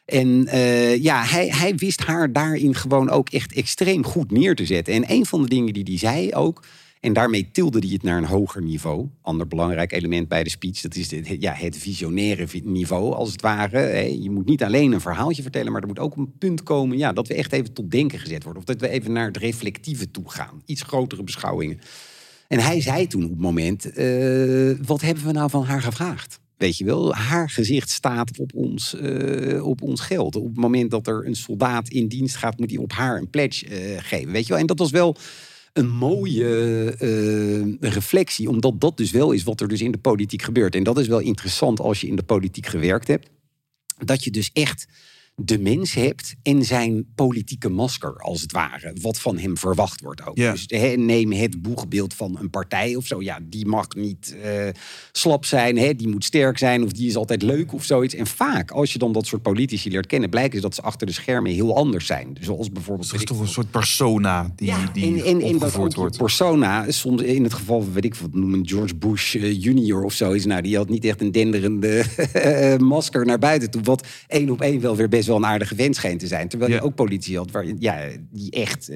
En hij wist haar daarin gewoon ook echt extreem goed neer te zetten. En een van de dingen die hij zei ook... En daarmee tilde hij het naar een hoger niveau. Ander belangrijk element bij de speech. Dat is het visionaire niveau, als het ware. Je moet niet alleen een verhaaltje vertellen, maar er moet ook een punt komen... Ja, dat we echt even tot denken gezet worden. Of dat we even naar het reflectieve toe gaan. Iets grotere beschouwingen. En hij zei toen op het moment... wat hebben we nou van haar gevraagd? Weet je wel, haar gezicht staat op ons geld. Op het moment dat er een soldaat in dienst gaat... moet hij op haar een pledge geven. Weet je wel? En dat was wel... een mooie reflectie, omdat dat dus wel is wat er dus in de politiek gebeurt. En dat is wel interessant als je in de politiek gewerkt hebt. Dat je dus echt de mens hebt en zijn politieke masker, als het ware. Wat van hem verwacht wordt ook. Ja. Dus neem het boegbeeld van een partij of zo. Ja, die mag niet slap zijn, die moet sterk zijn... of die is altijd leuk of zoiets. En vaak, als je dan dat soort politici leert kennen... blijkt dus dat ze achter de schermen heel anders zijn. Zoals bijvoorbeeld... Dat is toch een soort persona die opgevoerd wordt. Persona, soms in het geval, weet ik wat noemen... George Bush junior of zo is. Nou, die had niet echt een denderende masker naar buiten toe. Wat 1 op 1 wel weer best wel een aardige wens schijnt te zijn. Terwijl je ook politici had, waar die echt...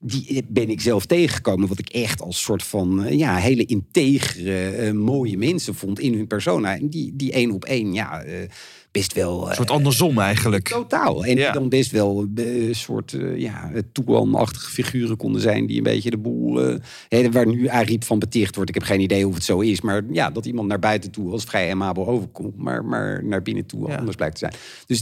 die ben ik zelf tegengekomen. Wat ik echt als soort van hele integere, mooie mensen vond in hun persona. En die 1 op 1 best wel... Een soort andersom eigenlijk. Totaal. En die dan best wel een soort Toean-achtige figuren konden zijn... die een beetje de boel... waar nu Ariep van beticht wordt. Ik heb geen idee of het zo is. Maar dat iemand naar buiten toe als vrij amabel overkomt... maar naar binnen toe anders blijkt te zijn.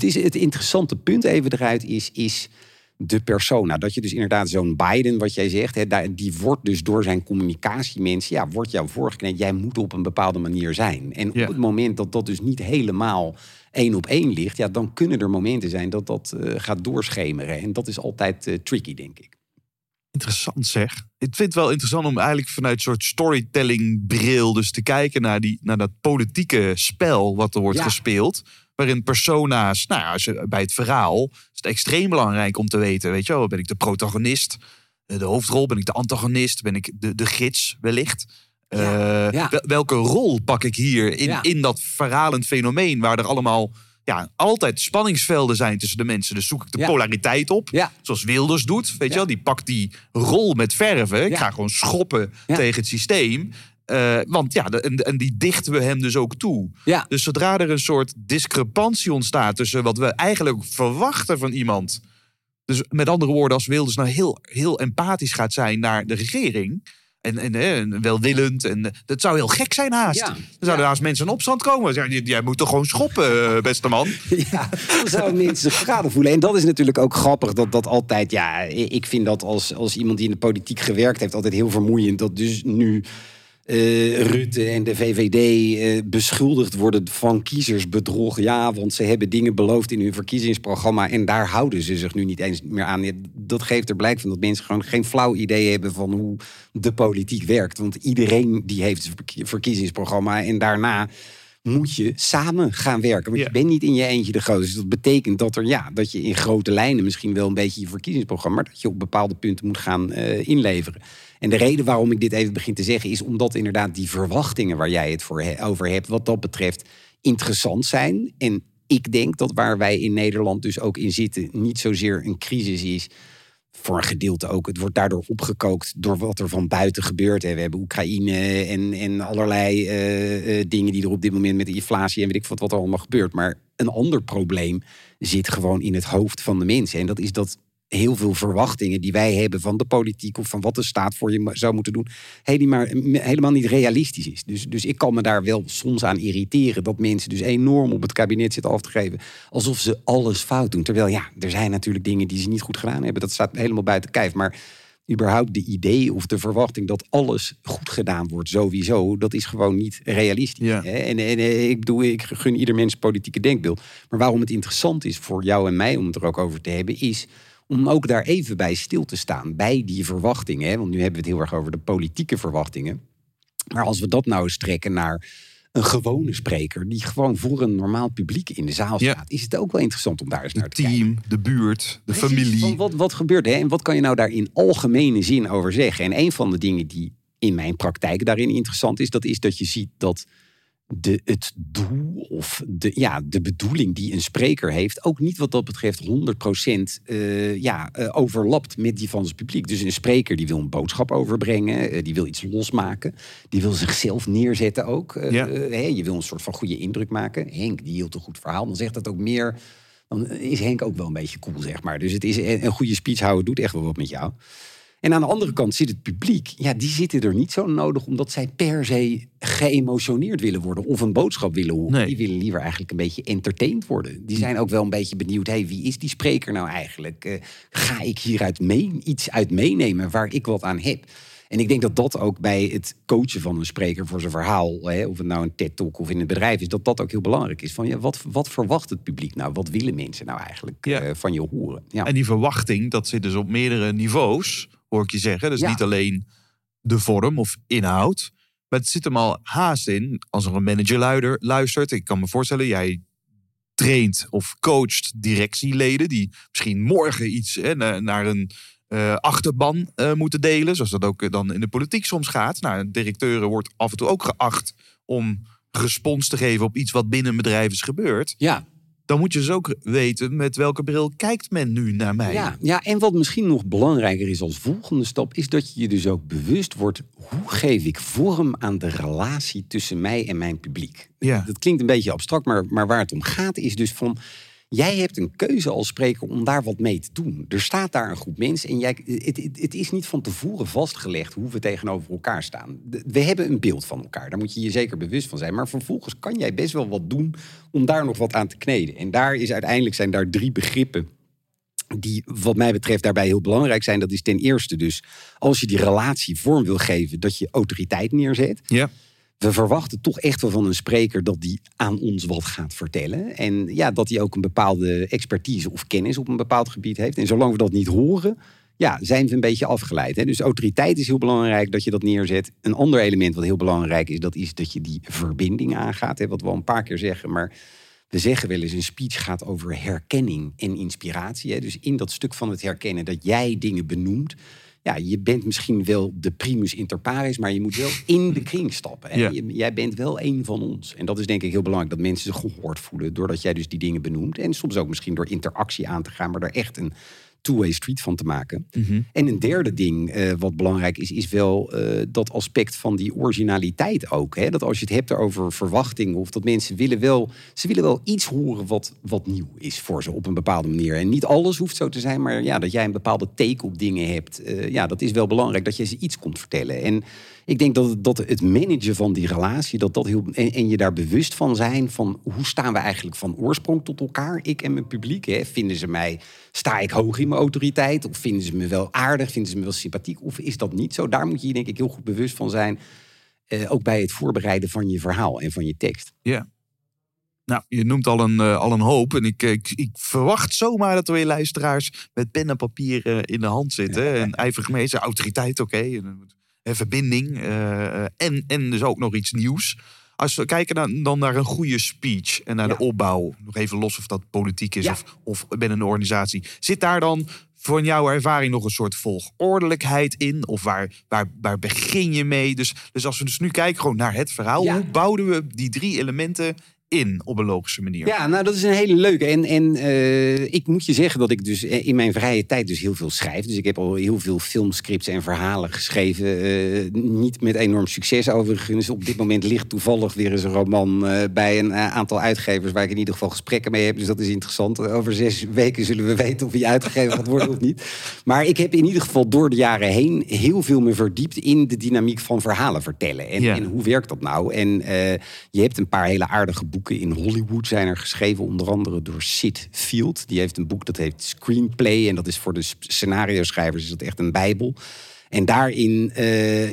Dus het interessante punt even eruit is de persona. Dat je dus inderdaad zo'n Biden, wat jij zegt... die wordt dus door zijn communicatiemensen... wordt jou voorgekneed. Jij moet op een bepaalde manier zijn. En op het moment dat dat dus niet helemaal... 1 op 1 ligt, dan kunnen er momenten zijn dat dat gaat doorschemeren. En dat is altijd tricky, denk ik. Interessant zeg. Ik vind het wel interessant om eigenlijk vanuit een soort storytelling-bril... dus te kijken naar dat politieke spel wat er wordt gespeeld... waarin persona's, bij het verhaal... is het extreem belangrijk om te weten, weet je wel... ben ik de protagonist, de hoofdrol, ben ik de antagonist... ben ik de gids wellicht... Welke rol pak ik hier in dat verhalend fenomeen... waar er allemaal altijd spanningsvelden zijn tussen de mensen. Dus zoek ik de polariteit op, zoals Wilders doet. Weet je wel, die pakt die rol met verven. Ik ga gewoon schoppen tegen het systeem. Want die dichten we hem dus ook toe. Ja. Dus zodra er een soort discrepantie ontstaat... tussen wat we eigenlijk verwachten van iemand... dus met andere woorden, als Wilders nou heel, heel empathisch gaat zijn naar de regering... En welwillend. En dat zou heel gek zijn haast. Dan zouden haast mensen in opstand komen. Jij moet toch gewoon schoppen, beste man. Dan zouden mensen zich verraden voelen. En dat is natuurlijk ook grappig. Dat altijd, ik vind dat als iemand die in de politiek gewerkt heeft... altijd heel vermoeiend. Dat dus nu... Rutte en de VVD beschuldigd worden van kiezersbedrog. Ja, want ze hebben dingen beloofd in hun verkiezingsprogramma... en daar houden ze zich nu niet eens meer aan. Dat geeft er blijk van dat mensen gewoon geen flauw idee hebben... van hoe de politiek werkt. Want iedereen die heeft een verkiezingsprogramma... en daarna moet je samen gaan werken. Want je bent niet in je eentje de grootste. Dus dat betekent dat je in grote lijnen misschien wel een beetje... je verkiezingsprogramma, dat je op bepaalde punten moet gaan inleveren. En de reden waarom ik dit even begin te zeggen... is omdat inderdaad die verwachtingen waar jij het over hebt... wat dat betreft interessant zijn. En ik denk dat waar wij in Nederland dus ook in zitten... niet zozeer een crisis is... voor een gedeelte ook. Het wordt daardoor opgekookt door wat er van buiten gebeurt. We hebben Oekraïne en allerlei dingen die er op dit moment... met de inflatie en weet ik wat er allemaal gebeurt. Maar een ander probleem zit gewoon in het hoofd van de mensen. En dat is dat heel veel verwachtingen die wij hebben van de politiek of van wat de staat voor je zou moeten doen, helemaal niet realistisch is. Dus ik kan me daar wel soms aan irriteren dat mensen dus enorm op het kabinet zitten af te geven alsof ze alles fout doen. Terwijl ja, er zijn natuurlijk dingen die ze niet goed gedaan hebben. Dat staat helemaal buiten kijf. Maar überhaupt de idee of de verwachting dat alles goed gedaan wordt sowieso, dat is gewoon niet realistisch. Ja. Hè? Ik gun ieder mens politieke denkbeeld. Maar waarom het interessant is voor jou en mij om het er ook over te hebben, is om ook daar even bij stil te staan. Bij die verwachtingen. Hè? Want nu hebben we het heel erg over de politieke verwachtingen. Maar als we dat nou eens trekken naar een gewone spreker die gewoon voor een normaal publiek in de zaal staat, is het ook wel interessant om daar eens naar te kijken. Het team, de buurt, de familie. Van wat gebeurt er? En wat kan je nou daar in algemene zin over zeggen? En een van de dingen die in mijn praktijk daarin interessant is dat je ziet dat het doel of de bedoeling die een spreker heeft ook niet wat dat betreft 100% overlapt met die van het publiek. Dus een spreker die wil een boodschap overbrengen, die wil iets losmaken, die wil zichzelf neerzetten ook. Je wil een soort van goede indruk maken. Henk, die hield een goed verhaal, dan zegt dat ook meer. Dan is Henk ook wel een beetje cool, zeg maar. Dus het is een goede speech houden doet echt wel wat met jou. En aan de andere kant zit het publiek. Ja, die zitten er niet zo nodig omdat zij per se geëmotioneerd willen worden of een boodschap willen horen. Nee. Die willen liever eigenlijk een beetje entertained worden. Die zijn ook wel een beetje benieuwd. Wie is die spreker nou eigenlijk? Ga ik hieruit iets uit meenemen waar ik wat aan heb? En ik denk dat dat ook bij het coachen van een spreker voor zijn verhaal, of het nou een TED-talk of in het bedrijf is, dat dat ook heel belangrijk is. Van, wat verwacht het publiek nou? Wat willen mensen nou eigenlijk van je horen? Ja. En die verwachting, dat zit dus op meerdere niveaus, hoor ik je zeggen. Dus niet alleen de vorm of inhoud, maar het zit hem al haast in. Als er een manager luistert, ik kan me voorstellen, jij traint of coacht directieleden die misschien morgen iets naar een achterban moeten delen, zoals dat ook dan in de politiek soms gaat. Nou, directeuren wordt af en toe ook geacht om respons te geven op iets wat binnen een bedrijf is gebeurd. Ja. Dan moet je dus ook weten met welke bril kijkt men nu naar mij. Ja, en wat misschien nog belangrijker is als volgende stap, is dat je je dus ook bewust wordt, hoe geef ik vorm aan de relatie tussen mij en mijn publiek? Ja. Dat klinkt een beetje abstract, maar waar het om gaat is dus van, jij hebt een keuze als spreker om daar wat mee te doen. Er staat daar een groep mensen en het is niet van tevoren vastgelegd hoe we tegenover elkaar staan. We hebben een beeld van elkaar, daar moet je je zeker bewust van zijn. Maar vervolgens kan jij best wel wat doen om daar nog wat aan te kneden. En uiteindelijk zijn daar drie begrippen die wat mij betreft daarbij heel belangrijk zijn. Dat is ten eerste dus, als je die relatie vorm wil geven, dat je autoriteit neerzet. Ja. We verwachten toch echt wel van een spreker dat die aan ons wat gaat vertellen. En ja, dat hij ook een bepaalde expertise of kennis op een bepaald gebied heeft. En zolang we dat niet horen, zijn we een beetje afgeleid. Hè? Dus autoriteit is heel belangrijk dat je dat neerzet. Een ander element wat heel belangrijk is dat je die verbinding aangaat. Hè? Wat we al een paar keer zeggen, maar we zeggen wel eens, een speech gaat over herkenning en inspiratie. Hè? Dus in dat stuk van het herkennen dat jij dingen benoemt. Ja, je bent misschien wel de primus inter pares, maar je moet wel in de kring stappen. En jij bent wel een van ons. En dat is denk ik heel belangrijk, dat mensen zich gehoord voelen doordat jij dus die dingen benoemt. En soms ook misschien door interactie aan te gaan, maar daar echt een two-way street van te maken. Mm-hmm. En een derde ding wat belangrijk is wel dat aspect van die originaliteit ook. Hè? Dat als je het hebt over verwachtingen of dat mensen willen wel iets horen wat nieuw is voor ze op een bepaalde manier. En niet alles hoeft zo te zijn, maar dat jij een bepaalde take op dingen hebt. Dat is wel belangrijk dat je ze iets komt vertellen. En ik denk dat het managen van die relatie, dat heel, en je daar bewust van zijn van hoe staan we eigenlijk van oorsprong tot elkaar, ik en mijn publiek. Hè? Vinden ze mij, sta ik hoog in mijn autoriteit? Of vinden ze me wel aardig? Vinden ze me wel sympathiek? Of is dat niet zo? Daar moet je je denk ik heel goed bewust van zijn. Ook bij het voorbereiden van je verhaal en van je tekst. Ja. Nou, je noemt al een hoop. En ik verwacht zomaar dat er weer luisteraars met pen en papier in de hand zitten. Ja. En ijverig mee zijn. Autoriteit, oké. Verbinding. En dus ook nog iets nieuws. Als we kijken dan naar een goede speech en naar de opbouw. Nog even los of dat politiek is of binnen een organisatie. Zit daar dan van jouw ervaring nog een soort volgordelijkheid in? Of waar begin je mee? Dus als we nu kijken gewoon naar het verhaal. Hoe bouwden we die drie elementen in op een logische manier. Ja, nou dat is een hele leuke. En ik moet je zeggen dat ik dus in mijn vrije tijd dus heel veel schrijf. Dus ik heb al heel veel filmscripts en verhalen geschreven. Niet met enorm succes overigens. Op dit moment ligt toevallig weer eens een roman bij een aantal uitgevers waar ik in ieder geval gesprekken mee heb. Dus dat is interessant. Over 6 weken zullen we weten of hij uitgegeven gaat worden of niet. Maar ik heb in ieder geval door de jaren heen heel veel me verdiept in de dynamiek van verhalen vertellen. En hoe werkt dat nou? En je hebt een paar hele aardige boeken in Hollywood zijn er geschreven, onder andere door Sid Field. Die heeft een boek dat heet Screenplay. En dat is voor de scenario-schrijvers is dat echt een bijbel. En daarin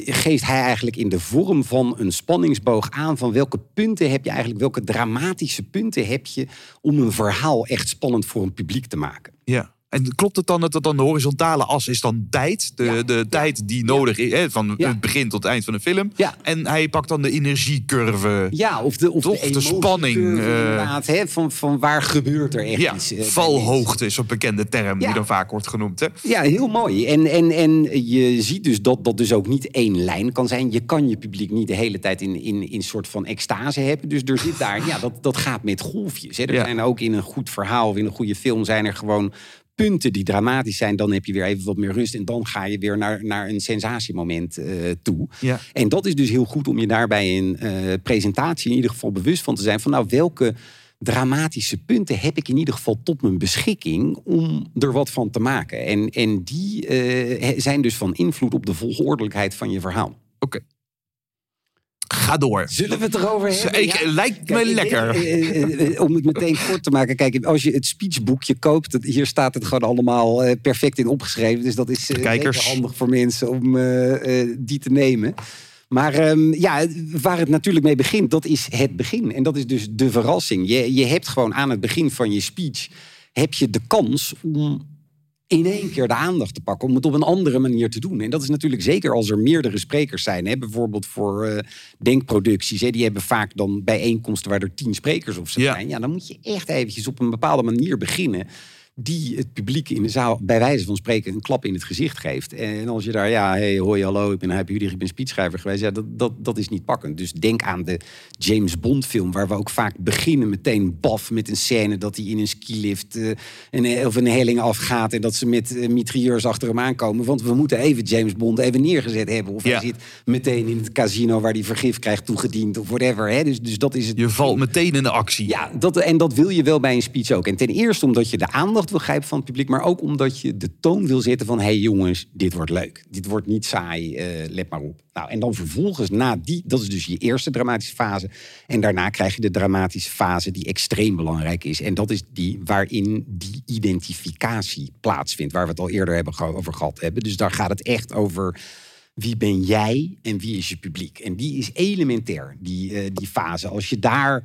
geeft hij eigenlijk in de vorm van een spanningsboog aan van welke punten heb je eigenlijk, welke dramatische punten heb je om een verhaal echt spannend voor een publiek te maken. Ja. En klopt het dan dat de horizontale as is dan tijd? De tijd die nodig is, hè, van het begin tot het eind van een film. Ja. En hij pakt dan de energiecurve. Ja, of de spanning. Inderdaad, hè, van waar gebeurt er echt iets? Valhoogte is een bekende term die dan vaak wordt genoemd. Hè? Ja, heel mooi. En je ziet dus dat dat dus ook niet één lijn kan zijn. Je kan je publiek niet de hele tijd in soort van extase hebben. Dus er zit daar, dat gaat met golfjes. Hè. Er zijn ook in een goed verhaal of in een goede film zijn er gewoon punten die dramatisch zijn, dan heb je weer even wat meer rust en dan ga je weer naar een sensatiemoment toe. Ja. En dat is dus heel goed om je daarbij in presentatie in ieder geval bewust van te zijn van nou welke dramatische punten heb ik in ieder geval tot mijn beschikking om er wat van te maken. En die zijn dus van invloed op de volgordelijkheid van je verhaal. Oké. Ga door. Zullen we het erover hebben? Lijkt me lekker. Om het meteen kort te maken. Kijk, als je het speechboekje koopt. Hier staat het gewoon allemaal perfect in opgeschreven. Dus dat is lekker handig voor mensen om die te nemen. Maar waar het natuurlijk mee begint, dat is het begin. En dat is dus de verrassing. Je hebt gewoon aan het begin van je speech heb je de kans om in één keer de aandacht te pakken, om het op een andere manier te doen. En dat is natuurlijk zeker als er meerdere sprekers zijn. Hè? Bijvoorbeeld voor denkproducties. Hè? Die hebben vaak dan bijeenkomsten waar er 10 sprekers of zo zijn. Ja, dan moet je echt eventjes op een bepaalde manier beginnen die het publiek in de zaal bij wijze van spreken een klap in het gezicht geeft. En als je daar, hoi, hallo, ik ben Huib Hüdig, ik ben speechschrijver geweest. Ja, dat is niet pakkend. Dus denk aan de James Bond film, waar we ook vaak beginnen meteen baf met een scène dat hij in een skilift of een helling afgaat en dat ze met mitrailleurs achter hem aankomen. Want we moeten even James Bond even neergezet hebben. Of hij zit meteen in het casino waar hij vergif krijgt toegediend of whatever. Hè? Dus dat is het. Je valt meteen in de actie. Ja, en dat wil je wel bij een speech ook. En ten eerste omdat je de aandacht begrijpen van het publiek, maar ook omdat je de toon wil zetten van hey jongens, dit wordt leuk. Dit wordt niet saai, let maar op. Nou, en dan vervolgens na die, dat is dus je eerste dramatische fase. En daarna krijg je de dramatische fase die extreem belangrijk is. En dat is die waarin die identificatie plaatsvindt, waar we het al eerder over gehad hebben. Dus daar gaat het echt over wie ben jij en wie is je publiek. En die is elementair, die fase. Als je daar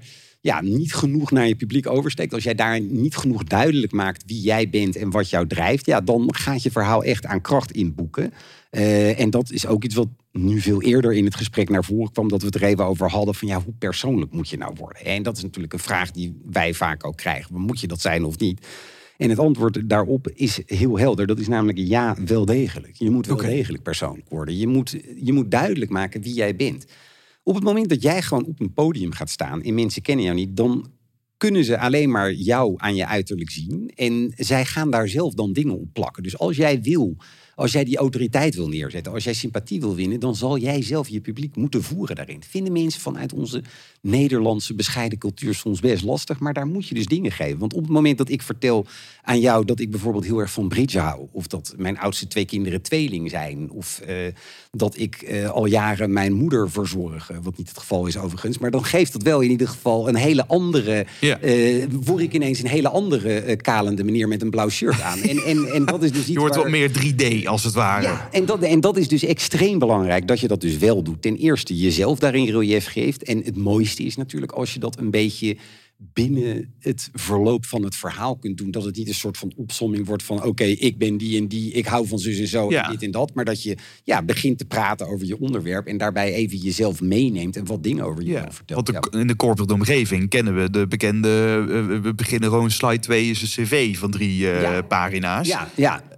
niet genoeg naar je publiek oversteekt. Als jij daar niet genoeg duidelijk maakt wie jij bent en wat jou drijft, dan gaat je verhaal echt aan kracht inboeken. En dat is ook iets wat nu veel eerder in het gesprek naar voren kwam, dat we het er even over hadden van hoe persoonlijk moet je nou worden? En dat is natuurlijk een vraag die wij vaak ook krijgen. Moet je dat zijn of niet? En het antwoord daarop is heel helder. Dat is namelijk ja, wel degelijk. Je moet wel degelijk persoonlijk worden. Je moet duidelijk maken wie jij bent. Op het moment dat jij gewoon op een podium gaat staan en mensen kennen jou niet, dan kunnen ze alleen maar jou aan je uiterlijk zien. En zij gaan daar zelf dan dingen op plakken. Dus als jij die autoriteit wil neerzetten, als jij sympathie wil winnen, dan zal jij zelf je publiek moeten voeren daarin. Vinden mensen vanuit onze Nederlandse bescheiden cultuur soms best lastig, maar daar moet je dus dingen geven. Want op het moment dat ik vertel aan jou dat ik bijvoorbeeld heel erg van bridge hou, of dat mijn oudste 2 kinderen tweeling zijn, of dat ik al jaren mijn moeder verzorg, wat niet het geval is overigens, maar dan geeft dat wel in ieder geval een hele andere, word ik ineens een hele andere kalende meneer met een blauw shirt aan. En dat is dus iets je wordt wat meer 3D. Als het ware. Ja, en dat is dus extreem belangrijk dat je dat dus wel doet. Ten eerste jezelf daarin relief geeft. En het mooiste is natuurlijk als je dat een beetje binnen het verloop van het verhaal kunt doen. Dat het niet een soort van opsomming wordt van oké, ik ben die en die, ik hou van zus en zo en dit en dat. Maar dat je begint te praten over je onderwerp en daarbij even jezelf meeneemt en wat dingen over je vertelt. Want in de corporate omgeving kennen we de bekende we beginnen gewoon slide 2 is een cv van 3 pagina's. Ja.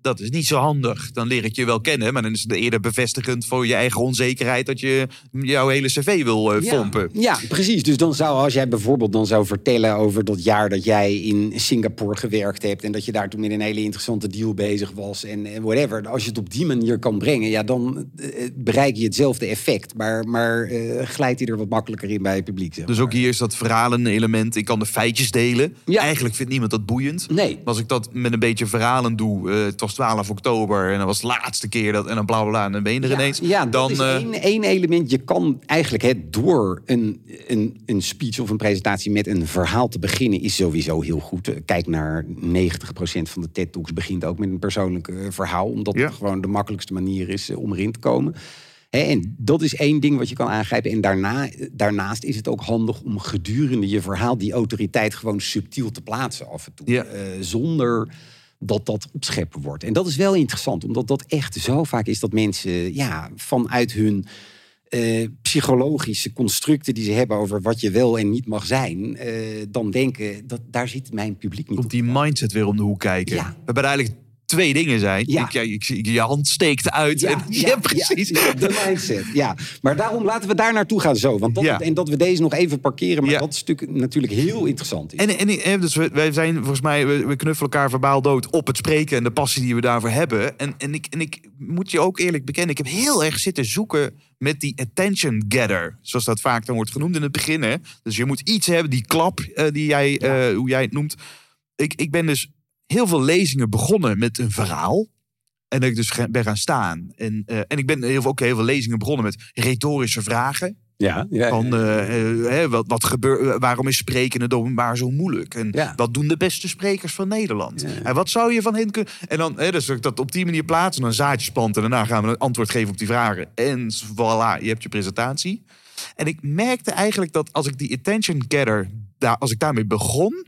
dat is niet zo handig. Dan leer ik je wel kennen, maar dan is het eerder bevestigend voor je eigen onzekerheid dat je jouw hele cv wil pompen. Ja, precies. Dus dan zou, als jij bijvoorbeeld dan zou vertellen over dat jaar dat jij in Singapore gewerkt hebt en dat je daar toen met een hele interessante deal bezig was en whatever. Als je het op die manier kan brengen, ja, dan bereik je hetzelfde effect. Maar glijdt hij er wat makkelijker in bij het publiek. Zeg maar. Dus ook hier is dat verhalen-element. Ik kan de feitjes delen. Ja. Eigenlijk vindt niemand dat boeiend. Nee. Maar als ik dat met een beetje verhalen doe, het was 12 oktober en dat was de laatste keer dat en dan bla bla bla en dan ben je er ineens. Ja, dan is één element. Je kan eigenlijk door een speech of een presentatie met een verhaal te beginnen is sowieso heel goed. Kijk naar 90% van de TED-talks begint ook met een persoonlijk verhaal, omdat het gewoon de makkelijkste manier is om erin te komen. En dat is één ding wat je kan aangrijpen. En daarnaast is het ook handig om gedurende je verhaal die autoriteit gewoon subtiel te plaatsen af en toe. Ja. Zonder dat opscheppen wordt. En dat is wel interessant, omdat dat echt zo vaak is dat mensen vanuit hun psychologische constructen die ze hebben over wat je wel en niet mag zijn, dan denken, dat daar zit mijn publiek niet op. Die mindset weer om de hoek kijken. Ja. We hebben eigenlijk 2 dingen zijn. Ja. Je hand steekt uit. Precies. Ja, de mindset. Ja. Maar daarom laten we daar naartoe gaan zo. Want en dat we deze nog even parkeren. Maar dat stuk natuurlijk heel interessant is. En dus wij zijn volgens mij, we knuffelen elkaar verbaal dood op het spreken en de passie die we daarvoor hebben. En ik moet je ook eerlijk bekennen, ik heb heel erg zitten zoeken met die attention getter, zoals dat vaak dan wordt genoemd in het begin. Hè? Dus je moet iets hebben, die klap die jij, hoe jij het noemt. Ik ben dus heel veel lezingen begonnen met een verhaal. En dat ik dus ben gaan staan. En ik ben ook heel veel lezingen begonnen met retorische vragen. Ja. Van, wat gebeurt, waarom is spreken het openbaar zo moeilijk? En wat doen de beste sprekers van Nederland? Ja. En wat zou je van hen kunnen... En dan dus dat op die manier plaatsen, dan zaadjes planten. En daarna gaan we een antwoord geven op die vragen. En voilà, je hebt je presentatie. En ik merkte eigenlijk dat als ik die attention getter, als ik daarmee begon,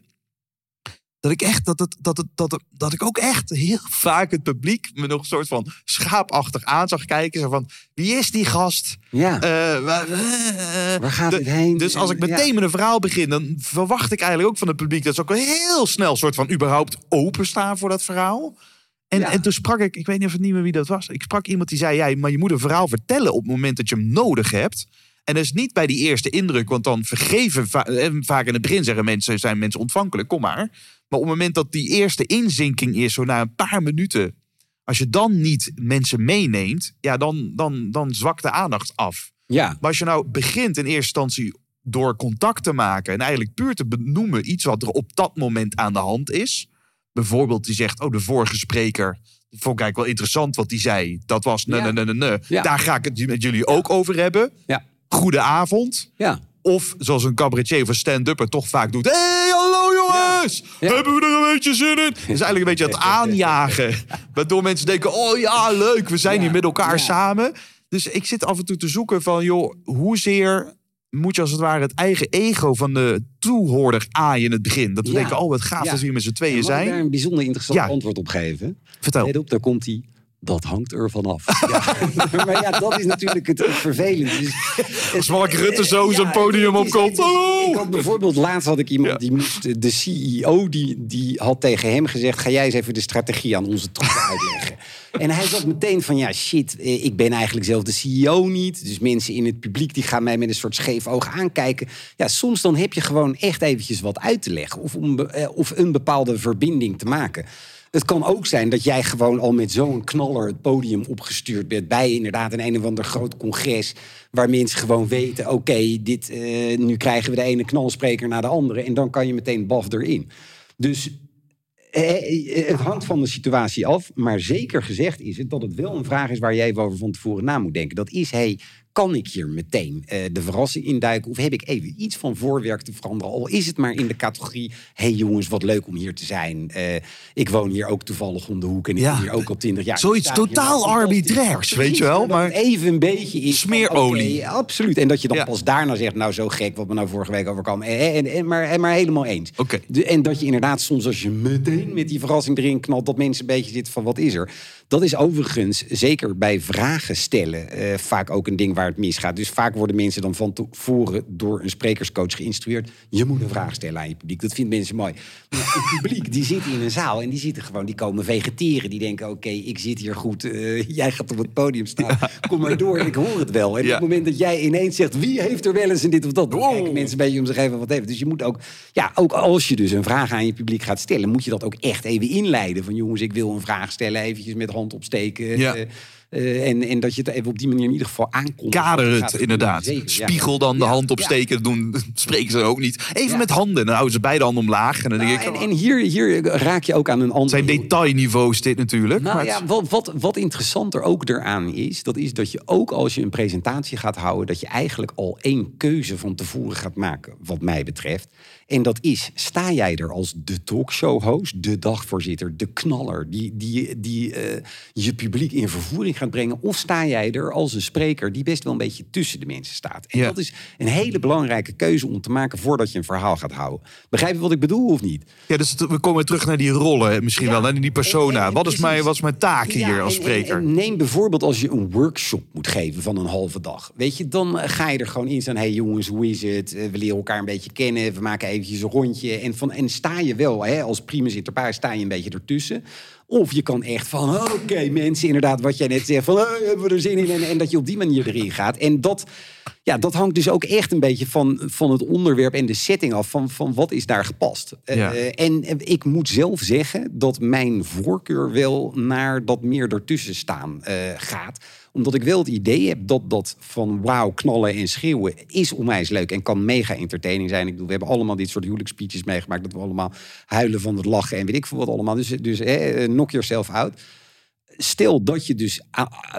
dat ik ook echt heel vaak het publiek me nog een soort van schaapachtig aan zag kijken. Zo van, wie is die gast? Ja. Waar gaat het heen? Dus als ik meteen met een verhaal begin, dan verwacht ik eigenlijk ook van het publiek dat ze ook heel snel soort van überhaupt openstaan voor dat verhaal. En toen sprak ik weet niet meer wie dat was. Ik sprak iemand die zei, maar je moet een verhaal vertellen op het moment dat je hem nodig hebt. En dat is niet bij die eerste indruk, want dan vergeven vaak in het begin zeggen mensen, zijn mensen ontvankelijk, kom maar. Maar op het moment dat die eerste inzinking is, zo na een paar minuten, als je dan niet mensen meeneemt, dan zwakt de aandacht af. Ja. Maar als je nou begint in eerste instantie door contact te maken en eigenlijk puur te benoemen iets wat er op dat moment aan de hand is. Bijvoorbeeld die zegt, de vorige spreker, dat vond ik eigenlijk wel interessant wat die zei. Dat was daar ga ik het met jullie ook over hebben. Ja. Goedenavond. Ja. Of zoals een cabaretier of stand-upper toch vaak doet, hey, hallo jongens, hebben we er een beetje zin in? Dat is eigenlijk een beetje het aanjagen. Waardoor mensen denken, leuk, we zijn hier met elkaar samen. Dus ik zit af en toe te zoeken van, hoezeer moet je als het ware het eigen ego van de toehoorder aaien in het begin. Dat we denken, wat gaaf als we hier met z'n tweeën zijn. Mag ik daar een bijzonder interessant antwoord op geven? Vertel. Let op, daar komt hij. Dat hangt er vanaf. Ja. Maar dat is natuurlijk het vervelend. Dus, als Mark Rutte zo zijn podium opkomt. Ik had bijvoorbeeld laatst had ik iemand die moest, de CEO die had tegen hem gezegd, ga jij eens even de strategie aan onze troepen uitleggen. En hij zat meteen van, ik ben eigenlijk zelf de CEO niet. Dus mensen in het publiek die gaan mij met een soort scheef oog aankijken. Ja, soms dan heb je gewoon echt eventjes wat uit te leggen. Of een bepaalde verbinding te maken. Het kan ook zijn dat jij gewoon al met zo'n knaller het podium opgestuurd bent bij inderdaad een of ander groot congres waar mensen gewoon weten, nu krijgen we de ene knalspreker na de andere en dan kan je meteen baf erin. Dus het hangt van de situatie af, maar zeker gezegd is het dat het wel een vraag is waar jij over van tevoren na moet denken. Dat is, kan ik hier meteen de verrassing induiken? Of heb ik even iets van voorwerk te veranderen? Al is het maar in de categorie, jongens, wat leuk om hier te zijn. Ik woon hier ook toevallig om de hoek en ik ben hier ook al 20 jaar. Zoiets totaal arbitrairs, weet je wel. Maar even een beetje is smeerolie. Van, absoluut. En dat je dan pas daarna zegt, nou zo gek wat me nou vorige week overkwam. Maar helemaal eens. Okay. En dat je inderdaad soms als je meteen met die verrassing erin knalt, dat mensen een beetje zitten van, wat is er? Dat is overigens, zeker bij vragen stellen, vaak ook een ding waar het misgaat. Dus vaak worden mensen dan van tevoren door een sprekerscoach geïnstrueerd. Je moet een vraag stellen aan je publiek. Dat vindt mensen mooi. Maar het publiek die zit in een zaal en die zitten gewoon, die komen vegeteren. Die denken, oké, ik zit hier goed. Jij gaat op het podium staan. Ja. Kom maar door, ik hoor het wel. En op het moment dat jij ineens zegt, wie heeft er wel eens en dit of dat? Dan kijken mensen een beetje om zich even wat even. Dus je moet ook, ja, ook als je dus een vraag aan je publiek gaat stellen, moet je dat ook echt even inleiden. Van jongens, ik wil een vraag stellen, eventjes met hand opsteken. Ja. En dat je het even op die manier in ieder geval aankomt. Kader het, inderdaad. Zeker, spiegel dan de hand opsteken. Ja. Doen spreken ze ook niet. Even met handen. Dan houden ze beide handen omlaag. En, dan denk ik, en hier raak je ook aan een ander... Het zijn detailniveaus dit natuurlijk. Nou, maar het... wat interessanter ook eraan is... dat is dat je ook als je een presentatie gaat houden... dat je eigenlijk al één keuze van tevoren gaat maken, wat mij betreft. En dat is, sta jij er als de talkshow-host, de dagvoorzitter, de knaller... die je publiek in vervoering gaat brengen... of sta jij er als een spreker die best wel een beetje tussen de mensen staat? En dat is een hele belangrijke keuze om te maken voordat je een verhaal gaat houden. Begrijp je wat ik bedoel of niet? Ja, dus we komen terug naar die rollen misschien wel, en die persona. Wat is mijn taak hier als spreker? En neem bijvoorbeeld als je een workshop moet geven van een halve dag. Weet je, dan ga je er gewoon in staan. Hey jongens, hoe is het? We leren elkaar een beetje kennen, we maken even... een rondje en sta je wel, hè, als primus inter pares sta je een beetje ertussen. Of je kan echt van, oké, mensen, inderdaad wat jij net zegt, van hebben we er zin in en dat je op die manier erin gaat. En dat hangt dus ook echt een beetje van het onderwerp en de setting af van wat is daar gepast. Ja. En ik moet zelf zeggen dat mijn voorkeur wel naar dat meer ertussen staan gaat. Omdat ik wel het idee heb dat van wauw, knallen en schreeuwen is onwijs leuk en kan mega entertaining zijn. Ik bedoel, we hebben allemaal dit soort huwelijksspeeches meegemaakt. Dat we allemaal huilen van het lachen en weet ik veel wat allemaal. Dus knock yourself out. Stel dat je dus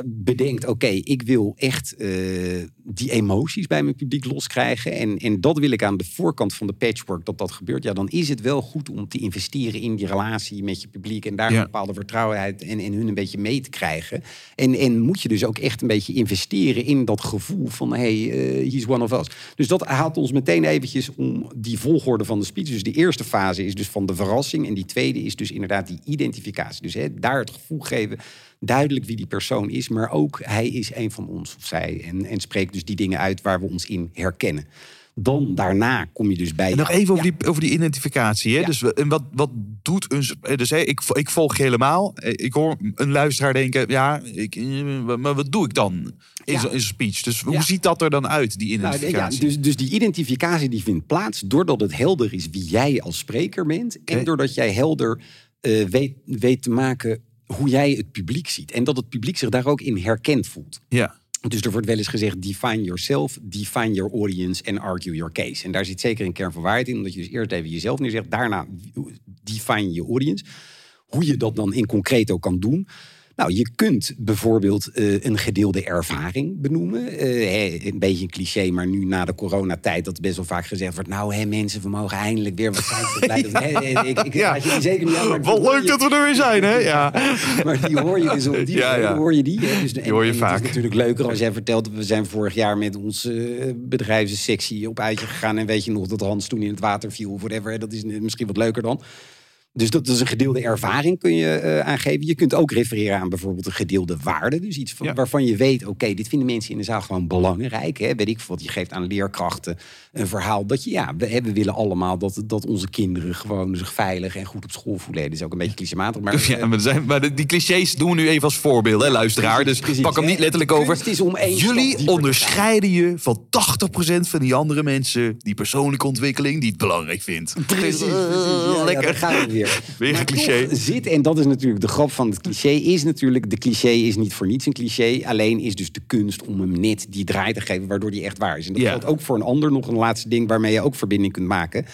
bedenkt, oké, ik wil echt die emoties bij mijn publiek loskrijgen. En dat wil ik aan de voorkant van de patchwork, dat gebeurt. Ja, dan is het wel goed om te investeren in die relatie met je publiek. En daar een bepaalde vertrouwenheid en hun een beetje mee te krijgen. En moet je dus ook echt een beetje investeren in dat gevoel van, he's one of us. Dus dat haalt ons meteen eventjes om die volgorde van de speech. Dus de eerste fase is dus van de verrassing. En die tweede is dus inderdaad die identificatie. Dus daar het gevoel geven... duidelijk wie die persoon is, maar ook hij is een van ons of zij. En spreekt dus die dingen uit waar we ons in herkennen. Dan daarna kom je dus bij... En nog even over die identificatie. Hè? Ja. Dus wat doet een... Dus ik volg je helemaal. Ik hoor een luisteraar denken... maar wat doe ik dan in zo'n speech? Dus hoe ziet dat er dan uit, die identificatie? Nou, dus die identificatie die vindt plaats... doordat het helder is wie jij als spreker bent... en doordat jij helder weet te maken... hoe jij het publiek ziet. En dat het publiek zich daar ook in herkend voelt. Ja. Dus er wordt wel eens gezegd... define yourself, define your audience... and argue your case. En daar zit zeker een kern van waarheid in. Omdat je dus eerst even jezelf neerzegt. Daarna define je audience. Hoe je dat dan in concreto kan doen... Nou, je kunt bijvoorbeeld een gedeelde ervaring benoemen. Een beetje een cliché, maar nu na de coronatijd... dat best wel vaak gezegd wordt... nou, mensen, we mogen eindelijk weer wat zijn. Wat leuk dat we er weer zijn, hè? Ja. Maar die hoor je dus op die hoor je die. Hè? Dus, die hoor je vaak. Het is natuurlijk leuker als jij vertelt... we zijn vorig jaar met onze bedrijfssectie op uitje gegaan... en weet je nog dat Hans toen in het water viel of whatever. Dat is misschien wat leuker dan... Dus dat is een gedeelde ervaring kun je aangeven. Je kunt ook refereren aan bijvoorbeeld een gedeelde waarde. Dus iets van, waarvan je weet, oké, dit vinden mensen in de zaal gewoon belangrijk. Hè? Weet ik veel, je geeft aan leerkrachten een verhaal. Dat je, we willen allemaal dat onze kinderen gewoon zich veilig en goed op school voelen. Dat is ook een beetje clichématig. Maar die clichés doen we nu even als voorbeeld, hè, luisteraar. Precies, pak hem niet letterlijk over. Jullie onderscheiden je van 80% van die andere mensen. Die persoonlijke ontwikkeling, die het belangrijk vindt. Precies. Lekker. Gaat weer. Weer een cliché. En dat is natuurlijk de grap van het cliché, is natuurlijk... de cliché is niet voor niets een cliché. Alleen is dus de kunst om hem net die draai te geven... waardoor die echt waar is. En dat geldt ook voor een ander. Nog een laatste ding waarmee je ook verbinding kunt maken...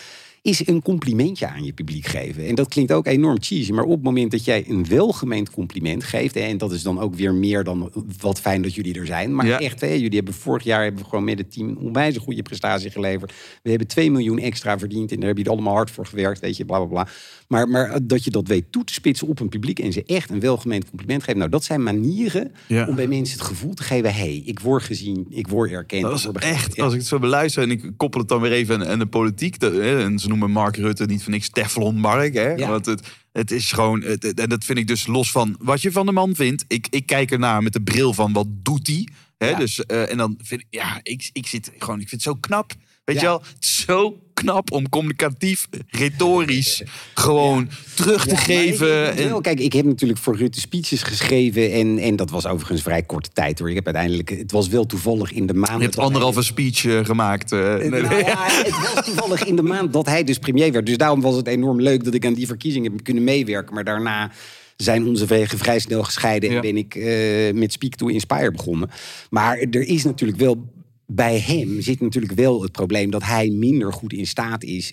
is een complimentje aan je publiek geven. En dat klinkt ook enorm cheesy. Maar op het moment dat jij een welgemeend compliment geeft... en dat is dan ook weer meer dan wat fijn dat jullie er zijn. Maar echt, jullie hebben vorig jaar gewoon met het team... een onwijs goede prestatie geleverd. We hebben 2 miljoen extra verdiend... en daar hebben jullie allemaal hard voor gewerkt, weet je, bla, bla, bla. Maar dat je dat weet toe te spitsen op een publiek... en ze echt een welgemeend compliment geven... nou, dat zijn manieren om bij mensen het gevoel te geven... ik word gezien, ik word erkend. Dat is echt, als ik het zo beluister... en ik koppel het dan weer even aan de politiek... en ze noemen Mark Rutte niet voor niks Teflon Mark. Hè? Ja. Want het is gewoon... en dat vind ik dus los van wat je van de man vindt. Ik kijk ernaar met de bril van wat doet hij... Hè? Ja. Dus, en dan vind ik, ja, ik zit gewoon, ik vind het zo knap. Weet je wel, het is zo knap om communicatief, retorisch gewoon terug te geven. Kijk, ik heb natuurlijk voor Rutte speeches geschreven. En dat was overigens vrij korte tijd hoor. Ik heb uiteindelijk, het was wel toevallig in de maand. Je hebt anderhalve speech gemaakt. Het was toevallig in de maand dat hij dus premier werd. Dus daarom was het enorm leuk dat ik aan die verkiezingen heb kunnen meewerken. Maar daarna zijn onze wegen vrij snel gescheiden. En ben ik met Speak to Inspire begonnen. Maar er is natuurlijk wel... Bij hem zit natuurlijk wel het probleem dat hij minder goed in staat is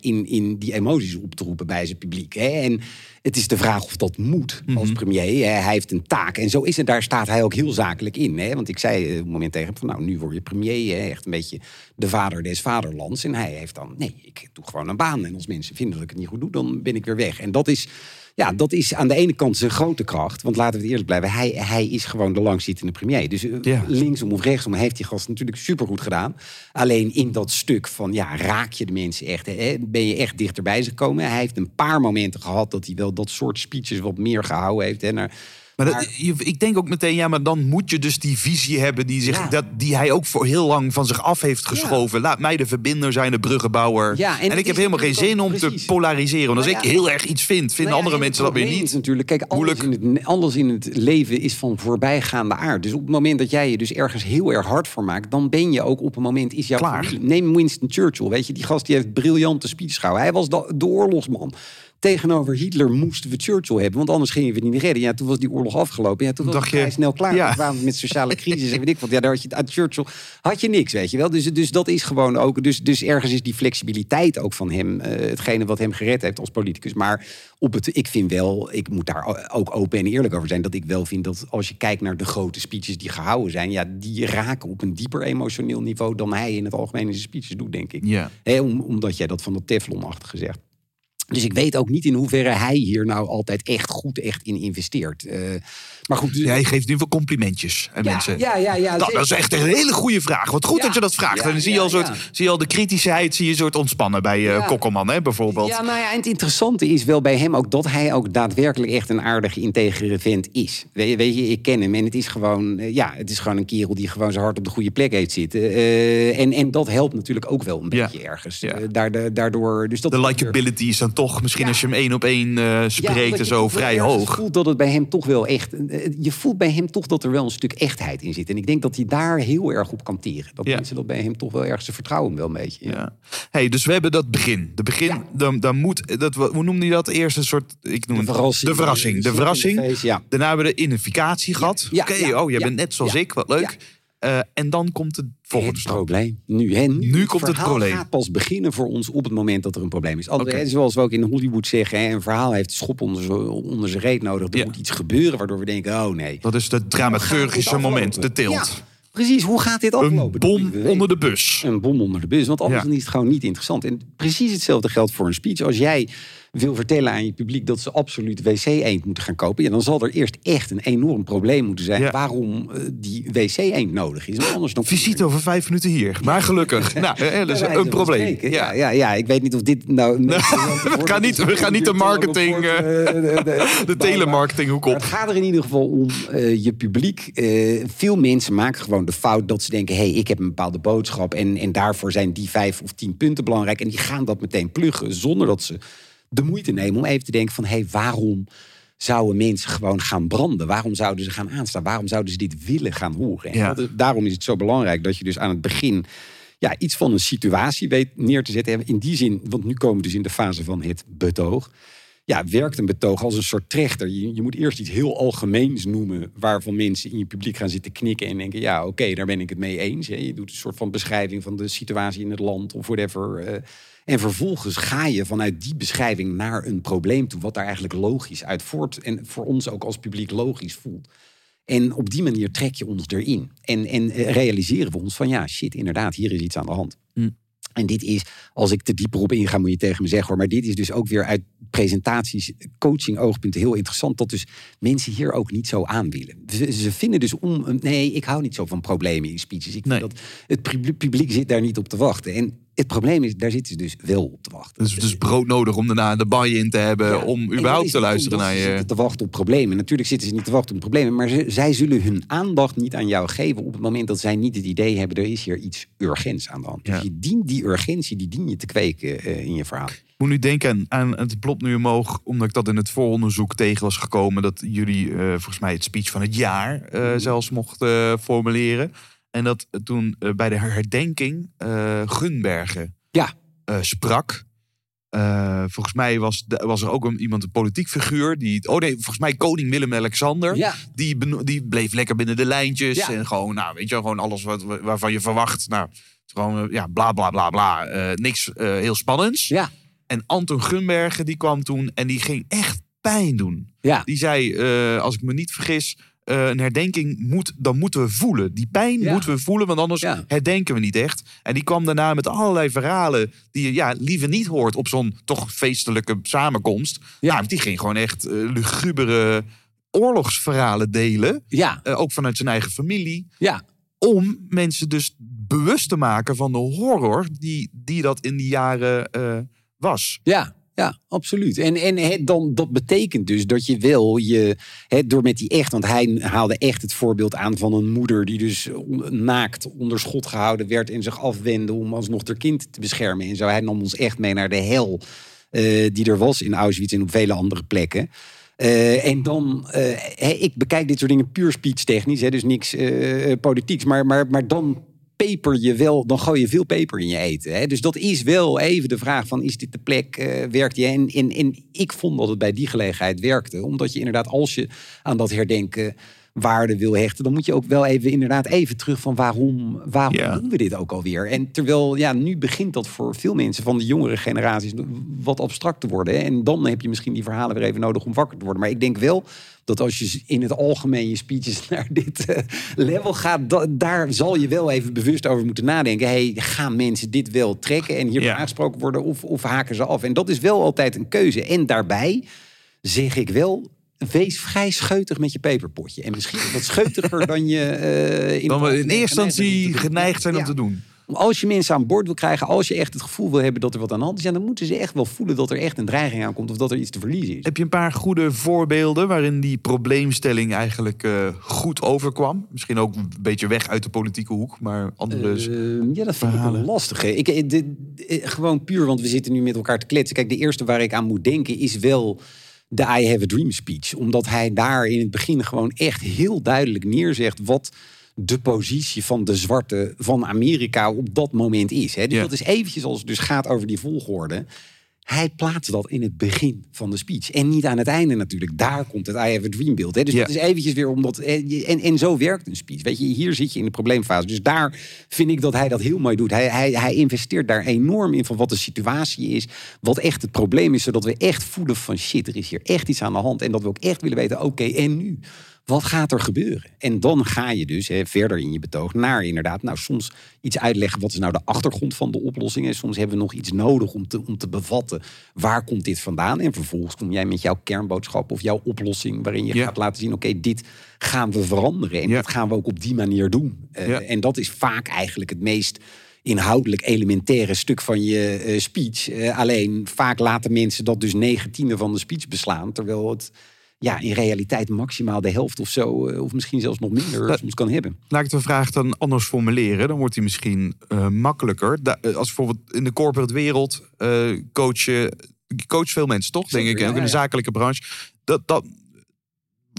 in die emoties op te roepen bij zijn publiek. Hè? En het is de vraag of dat moet als premier. Hij heeft een taak en zo is het. Daar staat hij ook heel zakelijk in. Hè? Want ik zei op het moment tegen hem van nou, nu word je premier. Hè? Echt een beetje de vader des vaderlands. En hij heeft dan, nee, ik doe gewoon een baan. En als mensen vinden dat ik het niet goed doe, dan ben ik weer weg. En dat is... Ja, dat is aan de ene kant zijn grote kracht. Want laten we het eerlijk blijven. Hij is gewoon de langzittende premier. Dus linksom of rechtsom heeft die gast natuurlijk supergoed gedaan. Alleen in dat stuk van, ja, raak je de mensen echt? Hè? Ben je echt dichterbij ze gekomen? Hij heeft een paar momenten gehad dat hij wel dat soort speeches wat meer gehouden heeft. Hè? Ik denk ook meteen, ja, maar dan moet je dus die visie hebben die hij ook voor heel lang van zich af heeft geschoven. Ja. Laat mij de verbinder zijn, de bruggenbouwer. Ja, en ik heb helemaal geen zin om te polariseren. Want als ik heel erg iets vind, vinden andere mensen dat weer niet. Natuurlijk, kijk, alles in het leven is van voorbijgaande aard. Dus op het moment dat jij je dus ergens heel erg hard voor maakt, dan ben je ook op een moment is jouw klaar. Neem Winston Churchill, weet je, die gast die heeft briljante speeches gehouden. Hij was de oorlogsman. Tegenover Hitler moesten we Churchill hebben, want anders gingen we het niet redden. Ja, toen was die oorlog afgelopen. Ja, toen was het vrij snel klaar. Ja. Toen kwamen we met sociale crisis en weet ik wat. Ja, daar had je, uit Churchill had je niks, weet je wel. Dus dat is gewoon ook... Dus ergens is die flexibiliteit ook van hem hetgene wat hem gered heeft als politicus. Maar ik vind wel, ik moet daar ook open en eerlijk over zijn, dat ik wel vind dat als je kijkt naar de grote speeches die gehouden zijn, ja, die raken op een dieper emotioneel niveau dan hij in het algemeen in zijn speeches doet, denk ik. Ja. Omdat jij dat van dat Teflon-achtige zegt. Dus ik weet ook niet in hoeverre hij hier nou altijd echt goed echt in investeert. Maar goed, dus... Hij geeft nu wel complimentjes aan mensen. Dat is echt een hele goede vraag. Wat goed dat je dat vraagt. En dan zie je al de kritischheid, zie je een soort ontspannen bij Kokkelman, hè, bijvoorbeeld. Ja, nou ja, en het interessante is wel bij hem ook dat hij ook daadwerkelijk echt een aardige, integere vent is. Weet je, ik ken hem en het is gewoon, het is gewoon een kerel die gewoon zijn hart op de goede plek heeft zitten. En dat helpt natuurlijk ook wel een beetje ergens. Ja. Daardoor, dus dat de likability is dan toch misschien als je hem één op één spreekt en zo vrij hoog. Je voelt dat het bij hem toch wel echt... Je voelt bij hem toch dat er wel een stuk echtheid in zit. En ik denk dat hij daar heel erg op kan tieren. Dat mensen dat bij hem toch wel ergens vertrouwen wel een beetje. Ja. Ja. Hey, dus we hebben dat begin. De begin, dan moet... hoe noemde je dat? Eerst een soort... Ik noem de verrassing. De verrassing. Daarna hebben we de identificatie gehad. Jij bent net zoals ik. Wat leuk. Ja. En dan komt het volgende probleem. Nu komt het probleem. Het gaat pas beginnen voor ons op het moment dat er een probleem is. Zoals we ook in Hollywood zeggen, een verhaal heeft schop onder zijn reet nodig. Er moet iets gebeuren waardoor we denken, oh nee. Dat is het dramaturgische moment, de tilt. Ja. Precies, hoe gaat dit aflopen? Een bom onder de bus. Een bom onder de bus, want anders is het gewoon niet interessant. En precies hetzelfde geldt voor een speech. Als jij wil vertellen aan je publiek dat ze absoluut wc-eend moeten gaan kopen... Ja, dan zal er eerst echt een enorm probleem moeten zijn... waarom die wc-eend nodig is. Anders dan visite over 5 minuten hier, maar gelukkig. Dat is een probleem. Ja, ik weet niet of dit nou... We gaan niet de marketing, de telemarketinghoek op. Het gaat er in ieder geval om je publiek. Veel mensen maken gewoon de fout dat ze denken... ik heb een bepaalde boodschap en daarvoor zijn die 5 of 10 punten belangrijk... en die gaan dat meteen pluggen zonder dat ze... de moeite nemen om even te denken van... waarom zouden mensen gewoon gaan branden? Waarom zouden ze gaan aanstaan? Waarom zouden ze dit willen gaan horen? En daarom is het zo belangrijk dat je dus aan het begin... iets van een situatie weet neer te zetten. In die zin, want nu komen we dus in de fase van het betoog. Ja, werkt een betoog als een soort trechter? Je moet eerst iets heel algemeens noemen... waarvan mensen in je publiek gaan zitten knikken en denken... daar ben ik het mee eens. Hè? Je doet een soort van beschrijving van de situatie in het land of whatever... En vervolgens ga je vanuit die beschrijving naar een probleem toe... wat daar eigenlijk logisch uit voort en voor ons ook als publiek logisch voelt. En op die manier trek je ons erin. En realiseren we ons van inderdaad, hier is iets aan de hand. En dit is, als ik te dieper op inga, moet je tegen me zeggen... hoor, maar dit is dus ook weer uit presentaties, coaching, oogpunten... heel interessant dat dus mensen hier ook niet zo aan willen. Ze vinden dus ik hou niet zo van problemen in speeches. Ik vind dat het publiek zit daar niet op te wachten. En Het probleem is, daar zitten ze dus wel op te wachten. Dus het is broodnodig om daarna de baai in te hebben... Ja, om überhaupt te luisteren naar je... Ze zitten te wachten op problemen. Natuurlijk zitten ze niet te wachten op problemen... maar zij zullen hun aandacht niet aan jou geven... op het moment dat zij niet het idee hebben... er is hier iets urgents aan de hand. Dus je dient die urgentie, die dien je te kweken in je verhaal. Ik moet nu denken aan het plopt nu omhoog... omdat ik dat in het vooronderzoek tegen was gekomen... dat jullie volgens mij het speech van het jaar zelfs mochten formuleren... En dat toen bij de herdenking Gunbergen sprak. Volgens mij was er ook een politiek figuur. Volgens mij koning Willem-Alexander. Ja. Die bleef lekker binnen de lijntjes. Ja. En gewoon, gewoon alles waarvan je verwacht. Nou, gewoon, bla, bla, bla, bla. Niks heel spannends. Ja. En Anton Gunbergen, die kwam toen en die ging echt pijn doen. Ja. Die zei, als ik me niet vergis... een herdenking moeten we voelen. Die pijn moeten we voelen, want anders herdenken we niet echt. En die kwam daarna met allerlei verhalen... die je liever niet hoort op zo'n toch feestelijke samenkomst. Ja. Nou, die ging gewoon echt lugubere oorlogsverhalen delen. Ja. Ook vanuit zijn eigen familie. Ja. Om mensen dus bewust te maken van de horror... die dat in die jaren was. Ja. Ja, absoluut. En dan, dat betekent dus dat je wel je... door met die echt... Want hij haalde echt het voorbeeld aan van een moeder... die dus naakt onder schot gehouden werd... en zich afwendde om alsnog haar kind te beschermen. En zo, hij nam ons echt mee naar de hel... die er was in Auschwitz en op vele andere plekken. En dan... ik bekijk dit soort dingen puur speech-technisch. Dus niks politieks. Maar dan... peper je wel, dan gooi je veel peper in je eten. Hè? Dus dat is wel even de vraag van, is dit de plek, werkt die? En ik vond dat het bij die gelegenheid werkte. Omdat je inderdaad, als je aan dat herdenken waarde wil hechten... dan moet je ook wel even terug van waarom doen we dit ook alweer? En terwijl, nu begint dat voor veel mensen van de jongere generaties... wat abstract te worden. Hè? En dan heb je misschien die verhalen weer even nodig om wakker te worden. Maar ik denk wel... dat als je in het algemeen je speeches naar dit level gaat... daar zal je wel even bewust over moeten nadenken. Gaan mensen dit wel trekken en hierop aangesproken worden of haken ze af? En dat is wel altijd een keuze. En daarbij zeg ik wel... wees vrij scheutig met je peperpotje. En misschien wat scheutiger dan je... dan we in eerste instantie geneigd zijn om te doen. Als je mensen aan boord wil krijgen... als je echt het gevoel wil hebben dat er wat aan de hand is... dan moeten ze echt wel voelen dat er echt een dreiging aankomt... of dat er iets te verliezen is. Heb je een paar goede voorbeelden... waarin die probleemstelling eigenlijk goed overkwam? Misschien ook een beetje weg uit de politieke hoek... maar andere dat vind ik wel lastig. Gewoon puur, want we zitten nu met elkaar te kletsen. Kijk, de eerste waar ik aan moet denken is wel... de I Have a Dream speech. Omdat hij daar in het begin gewoon echt heel duidelijk neerzegt... wat... de positie van de zwarte van Amerika op dat moment is. Hè? Dus dat is eventjes, als het dus gaat over die volgorde... hij plaatst dat in het begin van de speech. En niet aan het einde natuurlijk. Daar komt het I have a dream beeld. Hè? Dus dat is eventjes weer omdat... En zo werkt een speech. Weet je, hier zit je in de probleemfase. Dus daar vind ik dat hij dat heel mooi doet. Hij investeert daar enorm in van wat de situatie is. Wat echt het probleem is. Zodat we echt voelen van shit, er is hier echt iets aan de hand. En dat we ook echt willen weten, oké, en nu? Wat gaat er gebeuren? En dan ga je dus verder in je betoog naar inderdaad... soms iets uitleggen, wat is nou de achtergrond van de oplossing? En soms hebben we nog iets nodig om te bevatten... waar komt dit vandaan? En vervolgens kom jij met jouw kernboodschap of jouw oplossing... waarin je gaat laten zien, oké, dit gaan we veranderen. En dat gaan we ook op die manier doen. En dat is vaak eigenlijk het meest... inhoudelijk elementaire stuk van je speech. Alleen vaak laten mensen dat dus 19e van de speech beslaan... terwijl het... in realiteit maximaal de helft of zo... of misschien zelfs nog minder soms kan hebben. Laat ik de vraag dan anders formuleren. Dan wordt die misschien makkelijker. Als bijvoorbeeld in de corporate wereld... coach veel mensen, toch? Zeker, denk ik, ook in de zakelijke branche.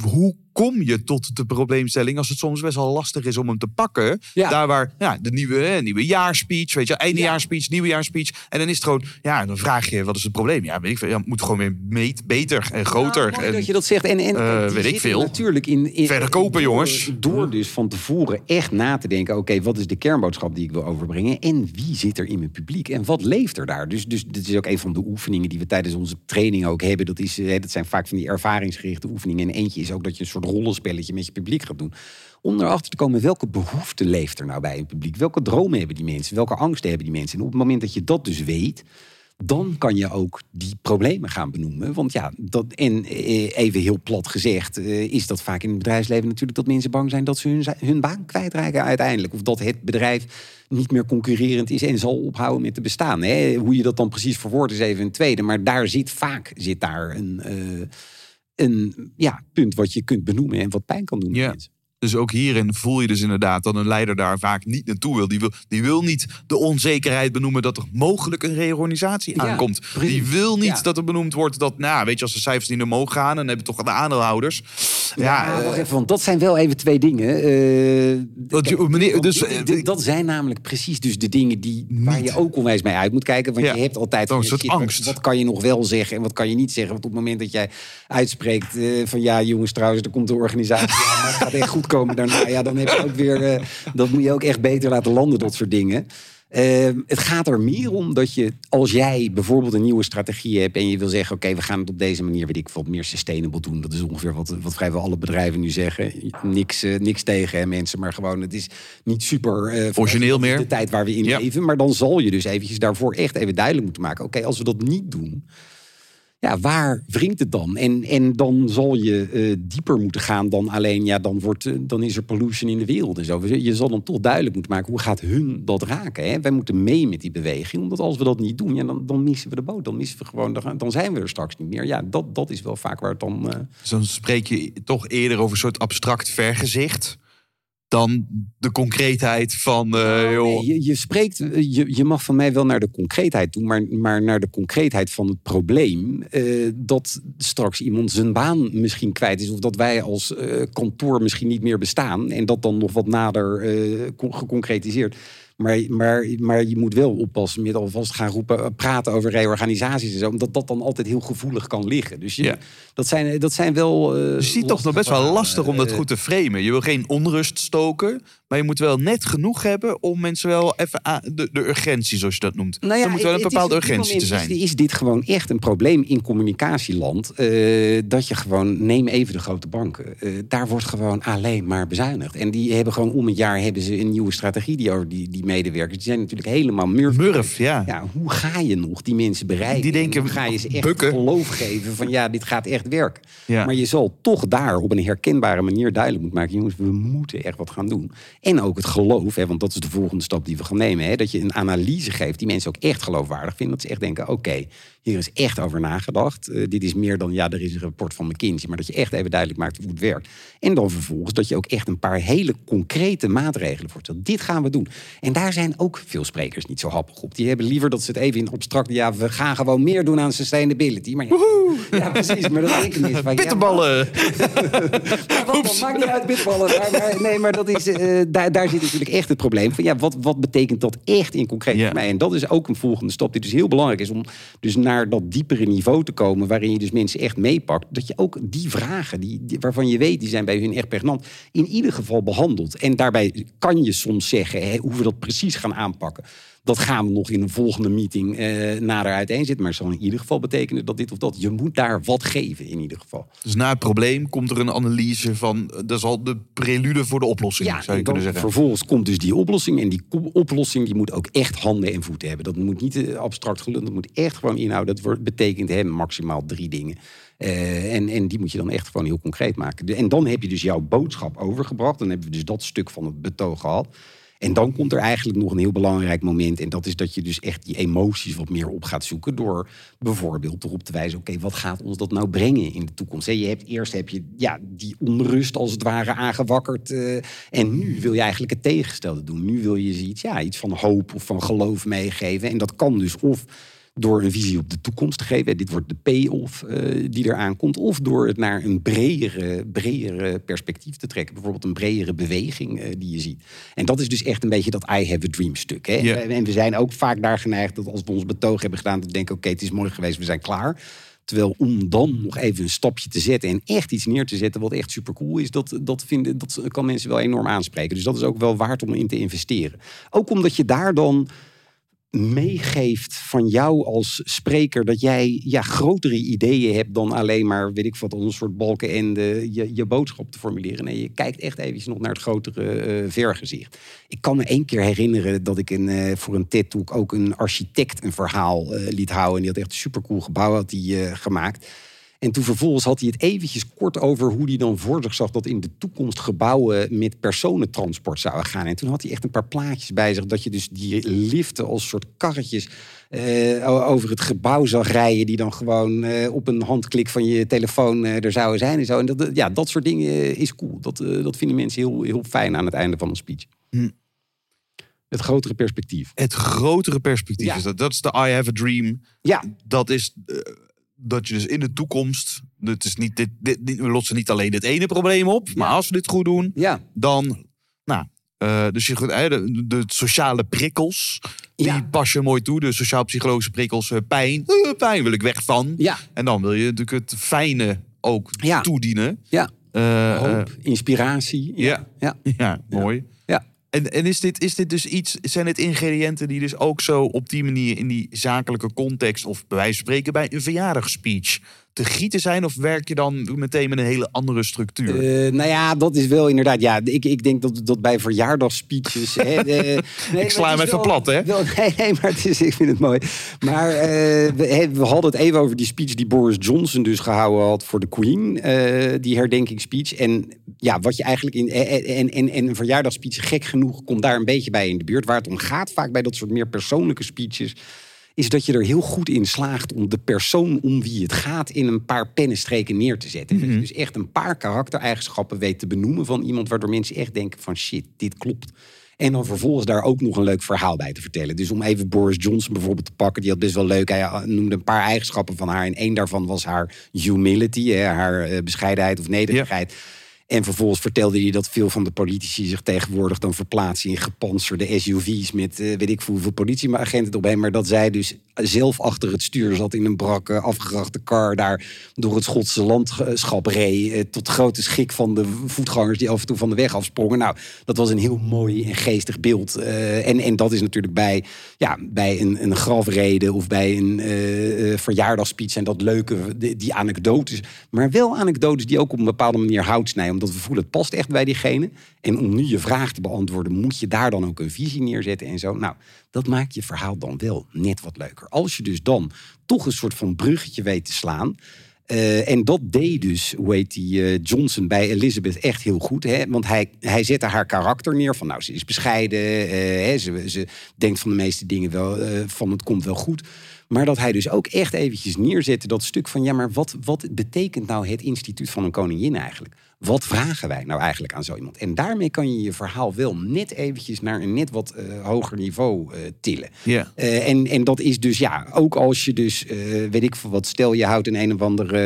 Hoe kom je tot de probleemstelling... als het soms best wel lastig is om hem te pakken? Ja. Daar waar de nieuwe jaarspeech... weet je, eindejaarspeech, nieuwejaarspeech... en dan is het gewoon... dan vraag je, wat is het probleem? Het moet gewoon weer beter en groter. Mooi dat je dat zegt. En weet ik veel. Natuurlijk in verder kopen, jongens. Door dus van tevoren echt na te denken... oké, wat is de kernboodschap die ik wil overbrengen... en wie zit er in mijn publiek? En wat leeft er daar? Dus dit is ook een van de oefeningen... die we tijdens onze training ook hebben. Dat zijn vaak van die ervaringsgerichte oefeningen. En eentje is ook dat je een soort rollenspelletje met je publiek gaat doen. Om erachter te komen, welke behoefte leeft er nou bij een publiek? Welke dromen hebben die mensen? Welke angsten hebben die mensen? En op het moment dat je dat dus weet... dan kan je ook die problemen gaan benoemen. Want ja, dat, en even heel plat gezegd, is dat vaak in het bedrijfsleven natuurlijk dat mensen bang zijn dat ze hun baan kwijtraken uiteindelijk. Of dat het bedrijf niet meer concurrerend is en zal ophouden met te bestaan. Hè? Hoe je dat dan precies verwoordt is even een tweede. Maar daar zit daar een punt wat je kunt benoemen en wat pijn kan doen. Ja. Dus ook hierin voel je dus inderdaad dat een leider daar vaak niet naartoe wil. Die wil niet de onzekerheid benoemen dat er mogelijk een reorganisatie aankomt. Ja, die wil niet dat er benoemd wordt dat, als de cijfers niet omhoog gaan, dan hebben we toch de aandeelhouders. Wacht even, want dat zijn wel even twee dingen. Dat zijn namelijk precies dus de dingen waar je ook onwijs mee uit moet kijken. Want je hebt altijd een soort angst. Wat kan je nog wel zeggen en wat kan je niet zeggen? Want op het moment dat jij uitspreekt jongens, trouwens, er komt een organisatie aan, maar het gaat echt goed komen daarna. Ja, dan heb je ook weer... dat moet je ook echt beter laten landen, dat soort dingen. Het gaat er meer om dat je, als jij bijvoorbeeld een nieuwe strategie hebt en je wil zeggen, oké, we gaan het op deze manier, weet ik wat, meer sustainable doen. Dat is ongeveer wat vrijwel alle bedrijven nu zeggen. Niks tegen, hè, mensen, maar gewoon, het is niet super... origineel meer. De tijd waar we in leven. Maar dan zal je dus eventjes daarvoor echt even duidelijk moeten maken, oké, als we dat niet doen, waar wringt het dan? En dan zal je dieper moeten gaan dan alleen, dan is er pollution in de wereld en zo. Je zal dan toch duidelijk moeten maken, hoe gaat hun dat raken? Hè? Wij moeten mee met die beweging, omdat als we dat niet doen, dan missen we de boot. Dan missen we gewoon, dan zijn we er straks niet meer. Ja, dat is wel vaak waar het dan... Dus dan spreek je toch eerder over een soort abstract vergezicht dan de concreetheid van... Je mag van mij wel naar de concreetheid toe, maar naar de concreetheid van het probleem, dat straks iemand zijn baan misschien kwijt is, of dat wij als kantoor misschien niet meer bestaan, en dat dan nog wat nader geconcretiseerd. Maar je moet wel oppassen met alvast gaan praten over reorganisaties en zo, omdat dat dan altijd heel gevoelig kan liggen. Dus dat zijn wel... Dus het is toch nog best wel lastig om dat goed te framen. Je wil geen onrust stoken, maar je moet wel net genoeg hebben om mensen wel even de urgentie, zoals je dat noemt. Er moet wel een bepaalde urgentie te zijn. Is dit gewoon echt een probleem in communicatieland, dat je gewoon, neem even de grote banken. Daar wordt gewoon alleen maar bezuinigd. En die hebben gewoon om het jaar een nieuwe strategie die over die medewerkers. Die zijn natuurlijk helemaal murf. Ja, hoe ga je nog die mensen bereiken? Die denken, hoe ga je ze echt geloof geven van dit gaat echt werken. Ja. Maar je zal toch daar op een herkenbare manier duidelijk moeten maken, jongens, we moeten echt wat gaan doen. En ook het geloof, want dat is de volgende stap die we gaan nemen. Dat je een analyse geeft die mensen ook echt geloofwaardig vinden. Dat ze echt denken, oké, hier is echt over nagedacht. Dit is meer dan, er is een rapport van McKinsey. Maar dat je echt even duidelijk maakt hoe het werkt. En dan vervolgens dat je ook echt een paar hele concrete maatregelen voorstelt. Dit gaan we doen. En daar zijn ook veel sprekers niet zo happig op. Die hebben liever dat ze het even in abstract... we gaan gewoon meer doen aan sustainability. Maar precies, maar dat ik niet. Bitterballen! Dat maakt niet uit, bitterballen. Maar dat is... Daar zit natuurlijk echt het probleem van wat betekent dat echt in concreet voor mij? En dat is ook een volgende stap die dus heel belangrijk is om dus naar dat diepere niveau te komen waarin je dus mensen echt meepakt. Dat je ook die vragen die waarvan je weet die zijn bij hun echt pregnant in ieder geval behandelt. En daarbij kan je soms zeggen hoe we dat precies gaan aanpakken. Dat gaan we nog in een volgende meeting nader uiteenzetten. Maar het zal in ieder geval betekenen dat dit of dat. Je moet daar wat geven in ieder geval. Dus na het probleem komt er een analyse van... dat is al de prelude voor de oplossing, zou je kunnen zeggen. Vervolgens komt dus die oplossing. En die oplossing die moet ook echt handen en voeten hebben. Dat moet niet abstract gelul. Dat moet echt gewoon inhouden. Dat betekent maximaal 3 dingen. En die moet je dan echt gewoon heel concreet maken. En dan heb je dus jouw boodschap overgebracht. Dan hebben we dus dat stuk van het betoog gehad. En dan komt er eigenlijk nog een heel belangrijk moment. En dat is dat je dus echt die emoties wat meer op gaat zoeken. Door bijvoorbeeld erop te wijzen, oké, wat gaat ons dat nou brengen in de toekomst? Eerst heb je die onrust als het ware aangewakkerd. En nu wil je eigenlijk het tegenstelde doen. Nu wil je iets van hoop of van geloof meegeven. En dat kan dus of door een visie op de toekomst te geven. Dit wordt de payoff die eraan komt. Of door het naar een bredere perspectief te trekken. Bijvoorbeeld een bredere beweging die je ziet. En dat is dus echt een beetje dat I have a dream stuk. Hè? Yeah. En we zijn ook vaak daar geneigd dat als we ons betoog hebben gedaan... dat we denken, oké, het is mooi geweest, we zijn klaar. Terwijl om dan nog even een stapje te zetten... en echt iets neer te zetten wat echt supercool is... dat kan mensen wel enorm aanspreken. Dus dat is ook wel waard om in te investeren. Ook omdat je daar dan... meegeeft van jou als spreker, dat jij grotere ideeën hebt dan alleen maar, weet ik wat, een soort balkenende je boodschap te formuleren. Nee, je kijkt echt even nog naar het grotere vergezicht. Ik kan me 1 keer herinneren dat ik voor een TED Talk ook een architect een verhaal liet houden. En die had echt een supercool gebouw had die gemaakt. En toen vervolgens had hij het eventjes kort over hoe hij dan voor zich zag dat in de toekomst gebouwen met personentransport zouden gaan. En toen had hij echt een paar plaatjes bij zich dat je dus die liften als soort karretjes over het gebouw zag rijden die dan gewoon op een handklik van je telefoon er zouden zijn en zo. En dat soort dingen is cool. Dat vinden mensen heel, heel fijn aan het einde van een speech. Het grotere perspectief. Het grotere perspectief. Ja. Dat is de I have a dream. Ja. Dat is... dat je dus in de toekomst... Het is niet we lossen niet alleen dit ene probleem op... maar als we dit goed doen... dan... dus de sociale prikkels... die passen mooi toe. De sociaal-psychologische prikkels... pijn wil ik weg van. Ja. En dan wil je natuurlijk het fijne ook toedienen. Ja. Hoop, inspiratie. Ja, mooi. Ja. En is dit dus iets... Zijn het ingrediënten die dus ook zo op die manier... in die zakelijke context... of bij wijze van spreken bij een verjaardagsspeech... te gieten zijn? Of werk je dan meteen met een hele andere structuur? Dat is wel inderdaad... Ik denk dat bij verjaardagsspeeches... ik sla hem even plat, hè? Maar ik vind het mooi. Maar we hadden het even over die speech... die Boris Johnson dus gehouden had voor de Queen. Die herdenkingsspeech. En wat je eigenlijk in... En een verjaardagsspeech, gek genoeg... komt daar een beetje bij in de buurt. Waar het om gaat vaak bij dat soort meer persoonlijke speeches... is dat je er heel goed in slaagt om de persoon om wie het gaat... in een paar pennenstreken neer te zetten. Mm-hmm. Dat je dus echt een paar karaktereigenschappen weet te benoemen van iemand... waardoor mensen echt denken van shit, dit klopt. En dan vervolgens daar ook nog een leuk verhaal bij te vertellen. Dus om even Boris Johnson bijvoorbeeld te pakken... die had best wel leuk, hij noemde een paar eigenschappen van haar... en één daarvan was haar humility, haar bescheidenheid of nederigheid... Ja. En vervolgens vertelde hij dat veel van de politici zich tegenwoordig dan verplaatsen in gepantserde SUV's met weet ik hoeveel politieagenten erbij. Maar dat zij dus zelf achter het stuur zat in een brakke, afgerachte kar daar door het Schotse landschap reed. Tot grote schik van de voetgangers die af en toe van de weg afsprongen. Nou, dat was een heel mooi en geestig beeld. En dat is natuurlijk bij een grafrede of bij een verjaardagsspeech zijn dat leuke, die anekdotes. Maar wel anekdotes die ook op een bepaalde manier hout snijden. Omdat we voelen, het past echt bij diegene. En om nu je vraag te beantwoorden, moet je daar dan ook een visie neerzetten en zo. Nou, dat maakt je verhaal dan wel net wat leuker. Als je dus dan toch een soort van bruggetje weet te slaan. En dat deed dus, Johnson bij Elizabeth echt heel goed. Hè? Want hij zette haar karakter neer van, ze is bescheiden. Ze denkt van de meeste dingen wel, van het komt wel goed. Maar dat hij dus ook echt eventjes neerzette dat stuk van... maar wat betekent nou het instituut van een koningin eigenlijk? Wat vragen wij nou eigenlijk aan zo iemand? En daarmee kan je je verhaal wel net eventjes naar een net wat hoger niveau tillen. Yeah. En dat is dus, ook als je dus, weet ik veel wat... stel je houdt een of andere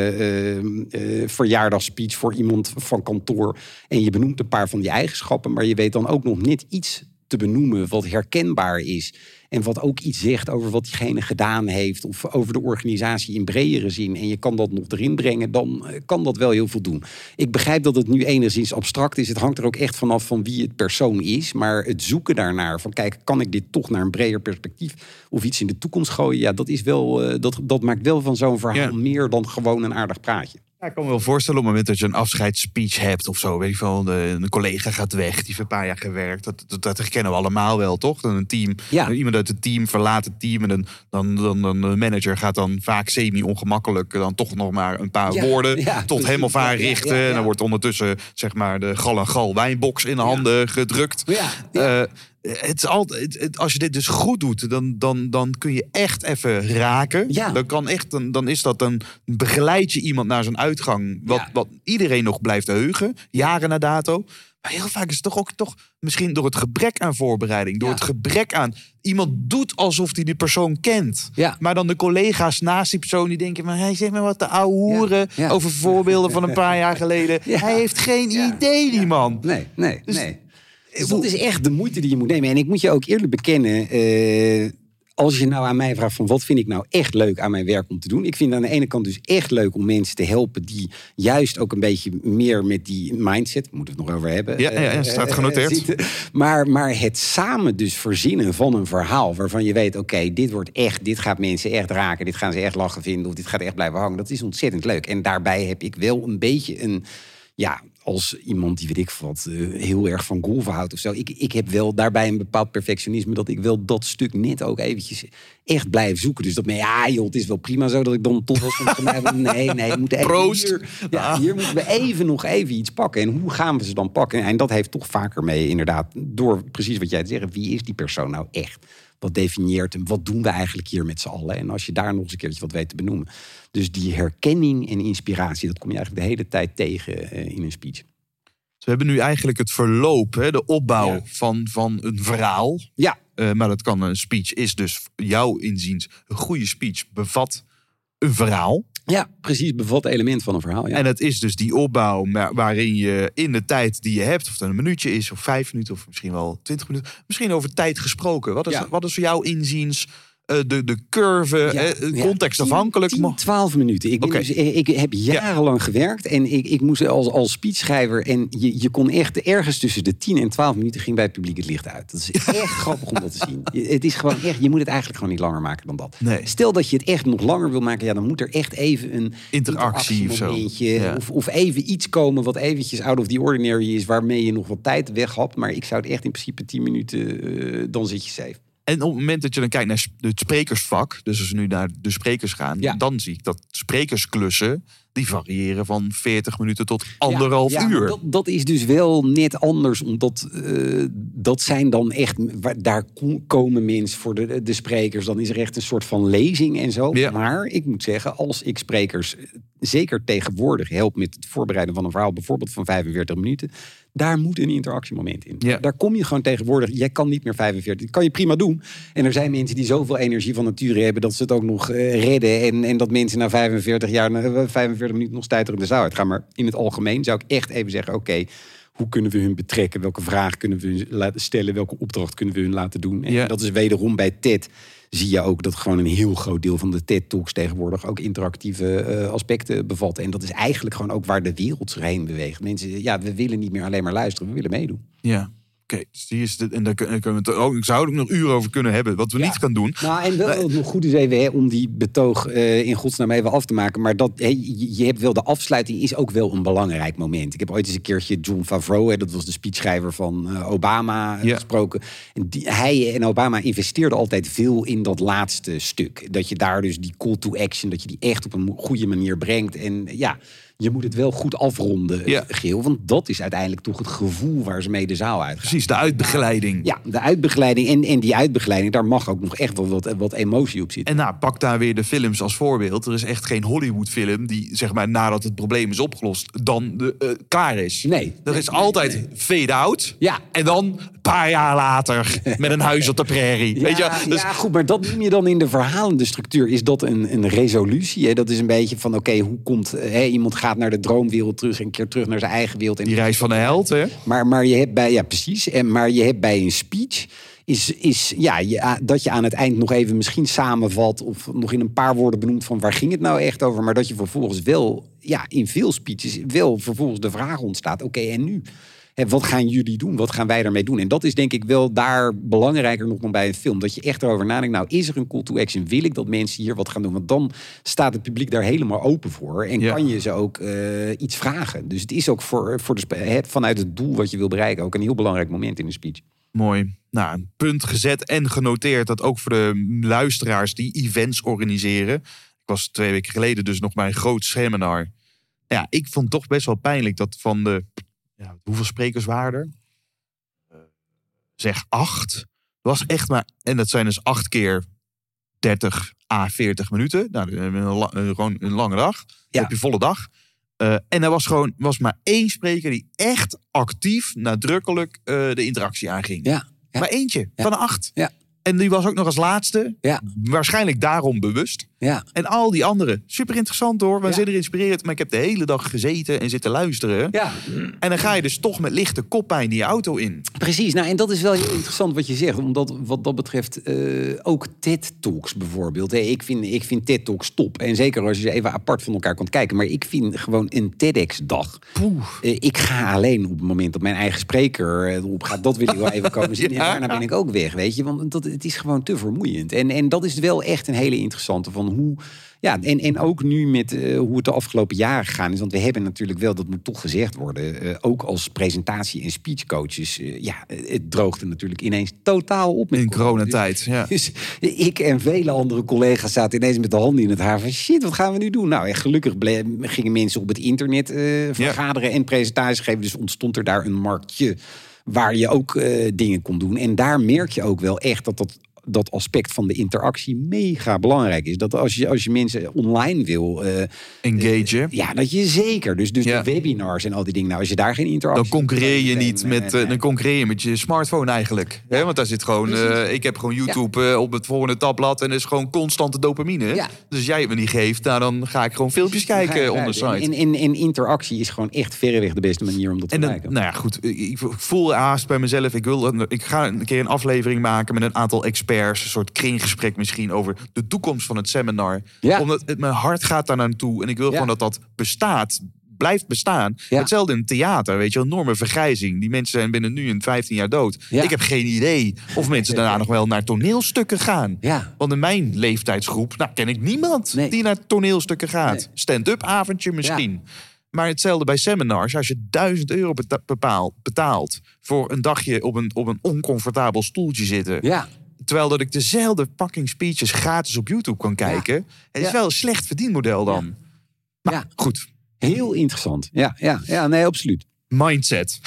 verjaardagsspeech voor iemand van kantoor... en je benoemt een paar van die eigenschappen... maar je weet dan ook nog net iets te benoemen wat herkenbaar is... en wat ook iets zegt over wat diegene gedaan heeft... of over de organisatie in bredere zin... en je kan dat nog erin brengen, dan kan dat wel heel veel doen. Ik begrijp dat het nu enigszins abstract is. Het hangt er ook echt vanaf van wie het persoon is. Maar het zoeken daarnaar, van kijk, kan ik dit toch naar een breder perspectief... of iets in de toekomst gooien, dat is wel, dat maakt wel van zo'n verhaal meer dan gewoon een aardig praatje. Ja, ik kan me wel voorstellen op het moment dat je een afscheidsspeech hebt of zo. Weet je wel, een collega gaat weg, die heeft een paar jaar gewerkt. Dat herkennen we allemaal wel, toch? Dan een team, iemand uit het team verlaat het team. En dan de manager gaat dan vaak semi-ongemakkelijk dan toch nog maar een paar woorden tot hem of haar richten. En dan wordt ondertussen zeg maar de gal wijnbox in de handen gedrukt. Ja. Het is altijd, als je dit dus goed doet, dan kun je echt even raken. Ja. Dan begeleid je iemand naar zo'n uitgang. Wat iedereen nog blijft heugen, jaren na dato. Maar heel vaak is het toch ook misschien door het gebrek aan voorbereiding. Door het gebrek aan... Iemand doet alsof hij die persoon kent. Ja. Maar dan de collega's naast die persoon die denken... Maar hij zegt maar wat te ouwe hoeren over voorbeelden van een paar jaar geleden. Ja. Hij heeft geen idee, die man. Nee. Dus dat is echt de moeite die je moet nemen. En ik moet je ook eerlijk bekennen... als je nou aan mij vraagt van wat vind ik nou echt leuk aan mijn werk om te doen. Ik vind aan de ene kant dus echt leuk om mensen te helpen die juist ook een beetje meer met die mindset, moeten we het nog over hebben. Ja, staat genoteerd. Maar het samen dus verzinnen van een verhaal waarvan je weet, oké, dit wordt echt, dit gaat mensen echt raken, dit gaan ze echt lachen vinden of dit gaat echt blijven hangen. Dat is ontzettend leuk. En daarbij heb ik wel een beetje een, ja, als iemand die weet ik wat heel erg van golven houdt of zo. Ik heb wel daarbij een bepaald perfectionisme dat ik wel dat stuk net ook eventjes echt blijf zoeken. Dus dat me, ja joh, het is wel prima zo dat ik dan toch wel soms van nee, moet even proost. Hier moeten we nog even iets pakken. En hoe gaan we ze dan pakken? En dat heeft toch vaker mee inderdaad door precies wat jij te zeggen. Wie is die persoon nou echt? Wat definieert hem? Wat doen we eigenlijk hier met z'n allen? En als je daar nog eens een keertje wat weet te benoemen. Dus die herkenning en inspiratie, dat kom je eigenlijk de hele tijd tegen in een speech. Dus we hebben nu eigenlijk het verloop, hè, de opbouw van een verhaal. Ja. Maar dat kan een speech, is dus jouw inziens. Een goede speech bevat een verhaal. Ja, precies, bevat het element van een verhaal. Ja. En het is dus die opbouw waarin je in de tijd die je hebt, of het een minuutje is, of 5 minuten, of misschien wel 20 minuten, misschien over tijd gesproken. Wat is voor jou inziens de curve, contextafhankelijk? 10, 12 minuten. Ik heb jarenlang gewerkt en ik moest als speechschrijver, en je kon echt ergens tussen de 10 en 12 minuten ging bij het publiek het licht uit. Dat is echt grappig om dat te zien. Het is gewoon echt, je moet het eigenlijk gewoon niet langer maken dan dat. Nee. Stel dat je het echt nog langer wil maken, ja, dan moet er echt even een interactie of zo. Ja. Of even iets komen wat eventjes out of the ordinary is, waarmee je nog wat tijd weghapt. Maar ik zou het echt in principe 10 minuten, dan zit je safe. En op het moment dat je dan kijkt naar het sprekersvak, dus als we nu naar de sprekers gaan, dan zie ik dat sprekersklussen, die variëren van 40 minuten tot anderhalf uur. Dat is dus wel net anders, omdat dat zijn dan echt, daar komen mensen voor de sprekers, dan is er echt een soort van lezing en zo. Ja. Maar ik moet zeggen, als ik sprekers zeker tegenwoordig help met het voorbereiden van een verhaal, bijvoorbeeld van 45 minuten, daar moet een interactiemoment in. Ja. Daar kom je gewoon tegenwoordig. Jij kan niet meer 45. Dat kan je prima doen. En er zijn mensen die zoveel energie van nature hebben dat ze het ook nog redden. En dat mensen na 45 minuten nog stuiter in de zaal uitgaan. Maar in het algemeen zou ik echt even zeggen, oké, hoe kunnen we hun betrekken? Welke vraag kunnen we hun laten stellen? Welke opdracht kunnen we hun laten doen? En dat is wederom bij TED. Zie je ook dat gewoon een heel groot deel van de TED-talks tegenwoordig ook interactieve aspecten bevatten. En dat is eigenlijk gewoon ook waar de wereld zich heen beweegt. Mensen, we willen niet meer alleen maar luisteren, we willen meedoen. Ja. Oké, ik zou er ook nog uren over kunnen hebben, wat we niet gaan doen. Nou, en wel nog goed is even om die betoog in godsnaam even af te maken. Maar dat, je hebt wel, de afsluiting is ook wel een belangrijk moment. Ik heb ooit eens een keertje John Favreau, dat was de speechschrijver van Obama, gesproken. En hij en Obama investeerden altijd veel in dat laatste stuk. Dat je daar dus die call to action, dat je die echt op een goede manier brengt. En je moet het wel goed afronden, Geel. Want dat is uiteindelijk toch het gevoel waar ze mee de zaal uitgaan. Precies, de uitbegeleiding. Ja, de uitbegeleiding. En die uitbegeleiding, daar mag ook nog echt wel wat emotie op zitten. En pak daar weer de films als voorbeeld. Er is echt geen Hollywood-film die, zeg maar, nadat het probleem is opgelost, dan klaar is. Nee. Er is altijd fade-out. Ja. En dan een paar jaar later met een huis op de prairie. Ja, weet je? Dus, goed. Maar dat noem je dan in de verhalende structuur. Is dat een resolutie? Hè? Dat is een beetje van, oké, hoe komt iemand gaat naar de droomwereld terug en een keer terug naar zijn eigen wereld. En die reis van de held, hè? Maar je hebt bij, precies. Maar je hebt bij een speech dat je aan het eind nog even misschien samenvat of nog in een paar woorden benoemt van waar ging het nou echt over, maar dat je vervolgens wel, in veel speeches wel vervolgens de vraag ontstaat, oké, en nu? Wat gaan jullie doen? Wat gaan wij daarmee doen? En dat is denk ik wel daar belangrijker nog dan bij een film. Dat je echt erover nadenkt, is er een call to action? Wil ik dat mensen hier wat gaan doen? Want dan staat het publiek daar helemaal open voor. En kan je ze ook iets vragen. Dus het is ook vanuit het doel wat je wil bereiken ook een heel belangrijk moment in een speech. Mooi. Nou, een punt gezet en genoteerd. Dat ook voor de luisteraars die events organiseren. Ik was 2 weken geleden dus nog bij een groot seminar. Ja, ik vond het toch best wel pijnlijk dat van de... hoeveel sprekers waren er? Zeg 8. Dat was echt maar... En dat zijn dus 8 keer 30 à 40 minuten. Nou, gewoon een lange dag. Ja. Heb je volle dag. En er was maar 1 spreker die echt actief, nadrukkelijk de interactie aanging. Ja. Maar eentje van de 8. Ja. En die was ook nog als laatste. Ja. Waarschijnlijk daarom bewust. Ja. En al die anderen. Super interessant hoor. Waanzinnig inspirerend. Maar ik heb de hele dag gezeten en zitten luisteren. Ja. En dan ga je dus toch met lichte koppijn die auto in. Precies. Nou, en dat is wel heel interessant wat je zegt. Omdat wat dat betreft ook TED-talks bijvoorbeeld. Hey, ik vind TED-talks top. En zeker als je ze even apart van elkaar kunt kijken. Maar ik vind gewoon een TEDx-dag. Ik ga alleen op het moment dat mijn eigen spreker erop gaat. Dat wil ik wel even komen zien. Ja. En daarna ben ik ook weg, weet je. Want het is gewoon te vermoeiend. En dat is wel echt een hele interessante van hoe... Ja, en ook nu met hoe het de afgelopen jaren gegaan is. Want we hebben natuurlijk wel, dat moet toch gezegd worden... ook als presentatie- en speechcoaches... het droogde natuurlijk ineens totaal op. Met in coronatijd, ja. Dus ik en vele andere collega's zaten ineens met de handen in het haar van... shit, wat gaan we nu doen? Nou, en gelukkig gingen mensen op het internet vergaderen... en presentaties geven. Dus ontstond er daar een marktje... waar je ook dingen kon doen. En daar merk je ook wel echt dat aspect van de interactie mega belangrijk is. Dat als je mensen online wil... engageren. Dat je zeker. Dus de webinars en al die dingen. Nou, als je daar geen interactie... Dan concurreer je niet met... Dan concurreer je met je smartphone eigenlijk. Ja. Hè? Want daar zit gewoon... ik heb gewoon YouTube op het volgende tabblad... en er is gewoon constante dopamine. Ja. Dus jij het me niet geeft... Nou, dan ga ik gewoon filmpjes kijken on the site. En interactie is gewoon echt verreweg de beste manier om dat te kijken. Nou ja, goed. Ik voel haast bij mezelf. Ik ga een keer een aflevering maken met een aantal experts. Een soort kringgesprek misschien over de toekomst van het seminar. Ja. Omdat mijn hart gaat daar naartoe. En ik wil gewoon dat bestaat. Blijft bestaan. Ja. Hetzelfde in theater, weet je, een enorme vergrijzing. Die mensen zijn binnen nu en 15 jaar dood. Ja. Ik heb geen idee of mensen daarna nog wel naar toneelstukken gaan. Ja. Want in mijn leeftijdsgroep ken ik niemand die naar toneelstukken gaat. Nee. Stand-up avondje misschien. Ja. Maar hetzelfde bij seminars. Als je €1000 betaalt voor een dagje op een oncomfortabel stoeltje zitten... Ja. Terwijl dat ik dezelfde fucking speeches gratis op YouTube kan kijken. Ja. Het is wel een slecht verdienmodel dan. Ja. Maar goed. Heel interessant. Ja, nee, absoluut. Mindset.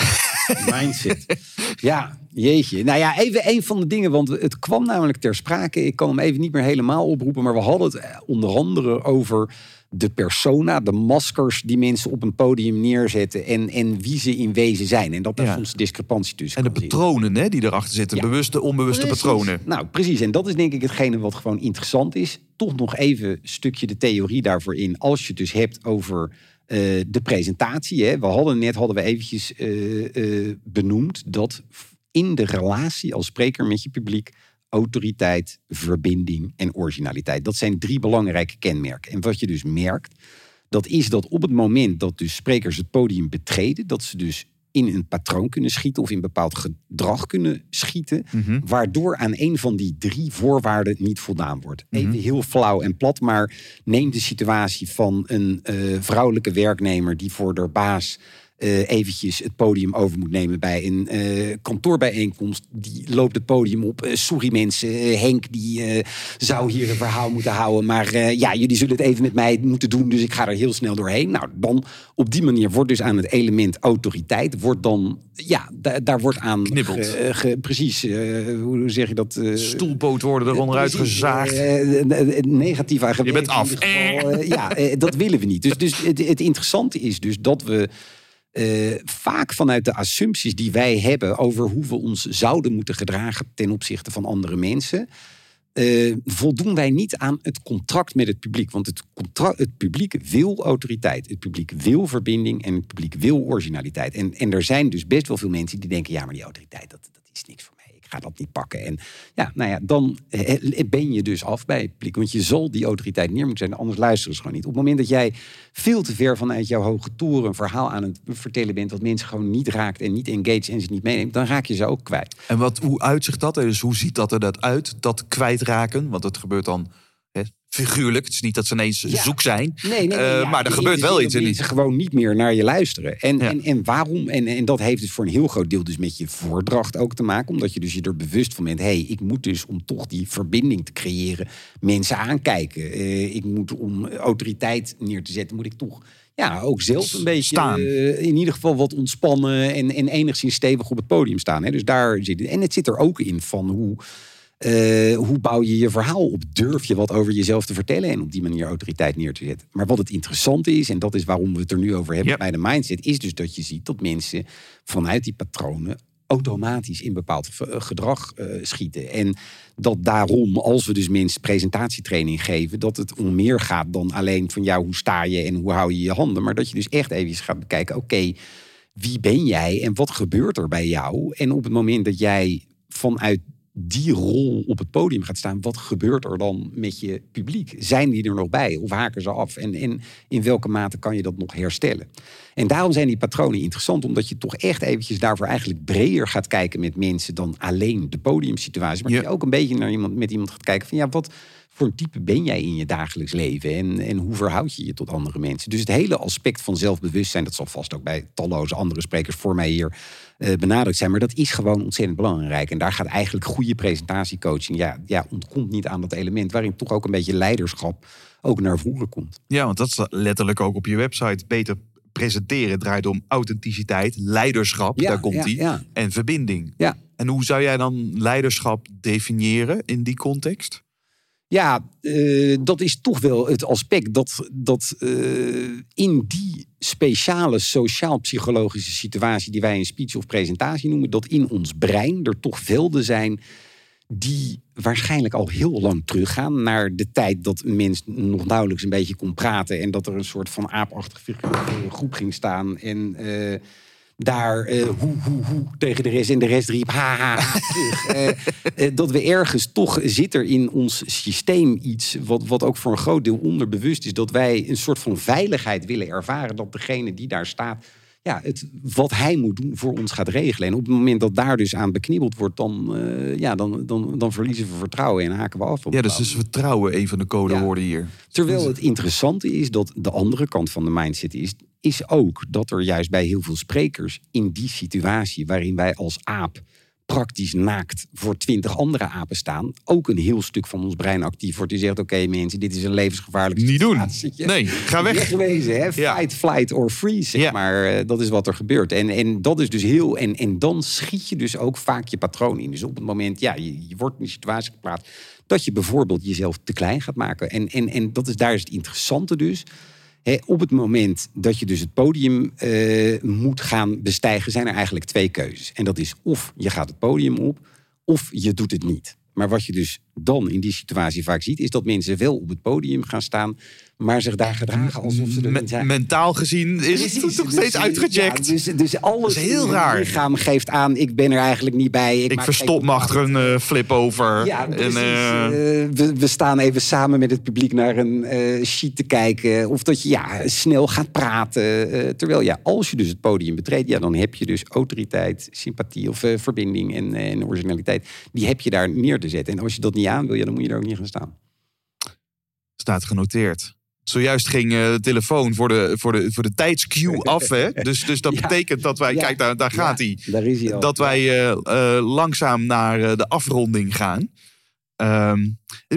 Ja, jeetje. Nou ja, even een van de dingen, want het kwam namelijk ter sprake. Ik kan hem even niet meer helemaal oproepen, maar we hadden het onder andere over... de persona, de maskers die mensen op een podium neerzetten... en wie ze in wezen zijn. En dat daar soms discrepantie tussen. En de patronen die erachter zitten. Ja. Bewuste, onbewuste patronen. Nou, precies. En dat is denk ik hetgene wat gewoon interessant is. Toch nog even een stukje de theorie daarvoor in. Als je het dus hebt over de presentatie. Hè. We hadden eventjes benoemd... dat in de relatie als spreker met je publiek... autoriteit, verbinding en originaliteit. Dat zijn 3 belangrijke kenmerken. En wat je dus merkt, dat is dat op het moment dat dus sprekers het podium betreden... dat ze dus in een patroon kunnen schieten of in bepaald gedrag kunnen schieten... Mm-hmm. waardoor aan een van die 3 voorwaarden niet voldaan wordt. Mm-hmm. Even heel flauw en plat, maar neem de situatie van een vrouwelijke werknemer... die voor haar baas... eventjes het podium over moet nemen bij een kantoorbijeenkomst. Die loopt het podium op. Sorry mensen, Henk die zou hier een verhaal moeten houden. Maar jullie zullen het even met mij moeten doen. Dus ik ga er heel snel doorheen. Nou, dan op die manier wordt dus aan het element autoriteit... wordt dan, daar wordt aan... Knibbeld. Hoe zeg je dat? Stoelpoot worden er onderuit gezaagd. Negatief aan gewerkt. Je bent af. Dat willen we niet. Dus het interessante is dus dat we... vaak vanuit de assumpties die wij hebben... over hoe we ons zouden moeten gedragen ten opzichte van andere mensen... voldoen wij niet aan het contract met het publiek. Want het publiek wil autoriteit. Het publiek wil verbinding en het publiek wil originaliteit. En er zijn dus best wel veel mensen die denken... ja, maar die autoriteit, dat is niks voor mij. Ik ga dat niet pakken. En dan ben je dus af bij het publiek. Want je zal die autoriteit neer moeten zijn. Anders luisteren ze gewoon niet. Op het moment dat jij veel te ver vanuit jouw hoge toren... een verhaal aan het vertellen bent... wat mensen gewoon niet raakt en niet engaged en ze niet meeneemt... dan raak je ze ook kwijt. En hoe uitzicht dat? Dus hoe ziet dat er dat uit? Dat kwijtraken? Want dat gebeurt dan... figuurlijk. Het is niet dat ze ineens zoek zijn. Nee, maar er gebeurt wel iets. Ze gewoon niet meer naar je luisteren. En waarom? En dat heeft dus voor een heel groot deel dus met je voordracht ook te maken. Omdat je dus je er bewust van bent. Ik moet dus om toch die verbinding te creëren mensen aankijken. Ik moet om autoriteit neer te zetten, moet ik toch... ook zelf een beetje staan. In ieder geval wat ontspannen en enigszins stevig op het podium staan. Hè. Dus daar zit het. En het zit er ook in van hoe bouw je je verhaal op? Durf je wat over jezelf te vertellen en op die manier autoriteit neer te zetten? Maar wat het interessante is, en dat is waarom we het er nu over hebben bij de mindset... is dus dat je ziet dat mensen vanuit die patronen... automatisch in bepaald gedrag schieten. En dat daarom, als we dus mensen presentatietraining geven, dat het om meer gaat dan alleen van ja, hoe sta je en hoe hou je je handen. Maar dat je dus echt even gaat bekijken, oké, wie ben jij en wat gebeurt er bij jou? En op het moment dat jij vanuit die rol op het podium gaat staan, wat gebeurt er dan met je publiek? Zijn die er nog bij of haken ze af? En in welke mate kan je dat nog herstellen? En daarom zijn die patronen interessant, omdat je toch echt eventjes daarvoor eigenlijk breder gaat kijken met mensen dan alleen de podiumsituatie. Maar dat je ook een beetje naar iemand gaat kijken van ja, wat voor een type ben jij in je dagelijks leven? En hoe verhoud je je tot andere mensen? Dus het hele aspect van zelfbewustzijn, dat zal vast ook bij talloze andere sprekers voor mij hier benadrukt zijn. Maar dat is gewoon ontzettend belangrijk. En daar gaat eigenlijk goede presentatiecoaching, ja, ontkomt niet aan dat element waarin toch ook een beetje leiderschap ook naar voren komt. Ja, want dat is letterlijk ook op je website. Beter presenteren draait om authenticiteit, leiderschap, ja, daar komt die, ja. En verbinding. Ja. En hoe zou jij dan leiderschap definiëren in die context? Ja, dat is toch wel het aspect dat in die speciale sociaal-psychologische situatie die wij een speech of presentatie noemen, dat in ons brein er toch velden zijn die waarschijnlijk al heel lang teruggaan naar de tijd dat een mens nog nauwelijks een beetje kon praten en dat er een soort van aapachtige groep ging staan en daar hoe tegen de rest en de rest riep ha. Dat we ergens toch zit er in ons systeem iets wat ook voor een groot deel onderbewust is, dat wij een soort van veiligheid willen ervaren dat degene die daar staat wat hij moet doen voor ons gaat regelen. En op het moment dat daar dus aan beknibbeld wordt, dan verliezen we vertrouwen en haken we af. Ja, dus is vertrouwen een van de codewoorden hier. Terwijl het interessante is dat de andere kant van de mindset is ook dat er juist bij heel veel sprekers in die situatie waarin wij als aap praktisch naakt voor 20 andere apen staan, ook een heel stuk van ons brein actief wordt. Die zegt, oké, mensen, dit is een levensgevaarlijke situatie. Niet doen. Nee, ga weg. Wegwezen, hè? Ja. Fight, flight or freeze, zeg maar. Dat is wat er gebeurt. En dat is dus heel... En dan schiet je dus ook vaak je patroon in. Dus op het moment, je wordt in een situatie geplaatst dat je bijvoorbeeld jezelf te klein gaat maken. En daar is het interessante dus. Op het moment dat je dus het podium moet gaan bestijgen, zijn er eigenlijk twee keuzes. En dat is of je gaat het podium op, of je doet het niet. Maar wat je dus dan in die situatie vaak ziet, is dat mensen wel op het podium gaan staan, maar zich daar gedragen alsof ze er niet zijn. Mentaal gezien is het toch steeds uitgecheckt. Ja, dus alles is heel raar. Het lichaam geeft aan, ik ben er eigenlijk niet bij. Ik verstop me achter een flip over. Ja, precies. We staan even samen met het publiek naar een sheet te kijken. Of dat je snel gaat praten. Terwijl als je dus het podium betreedt, dan heb je dus autoriteit, sympathie of verbinding en originaliteit. Die heb je daar neer te zetten. En als je dat niet aan wil, dan moet je er ook niet gaan staan. Staat genoteerd. Zojuist ging de telefoon voor de tijdscue af. Hè? Dus dat betekent dat wij... Kijk, daar gaat hij. Ja, dat wij langzaam naar de afronding gaan.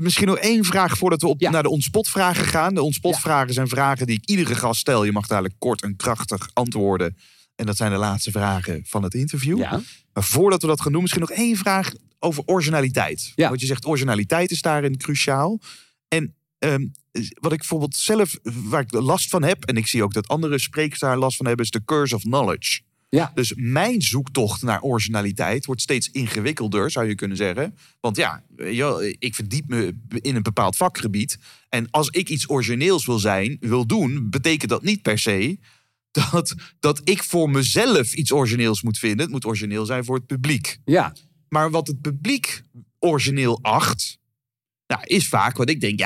Misschien nog één vraag voordat we naar de ontspotvragen gaan. De ontspotvragen zijn vragen die ik iedere gast stel. Je mag dadelijk kort en krachtig antwoorden. En dat zijn de laatste vragen van het interview. Ja. Maar voordat we dat gaan doen, misschien nog één vraag over originaliteit. Ja. Want je zegt, originaliteit is daarin cruciaal. En wat ik bijvoorbeeld zelf, waar ik last van heb, en ik zie ook dat andere sprekers daar last van hebben, is de curse of knowledge. Ja. Dus mijn zoektocht naar originaliteit wordt steeds ingewikkelder, zou je kunnen zeggen. Want ik verdiep me in een bepaald vakgebied. En als ik iets origineels wil doen, betekent dat niet per se dat ik voor mezelf iets origineels moet vinden. Het moet origineel zijn voor het publiek. Ja. Maar wat het publiek origineel acht, is vaak wat ik denk,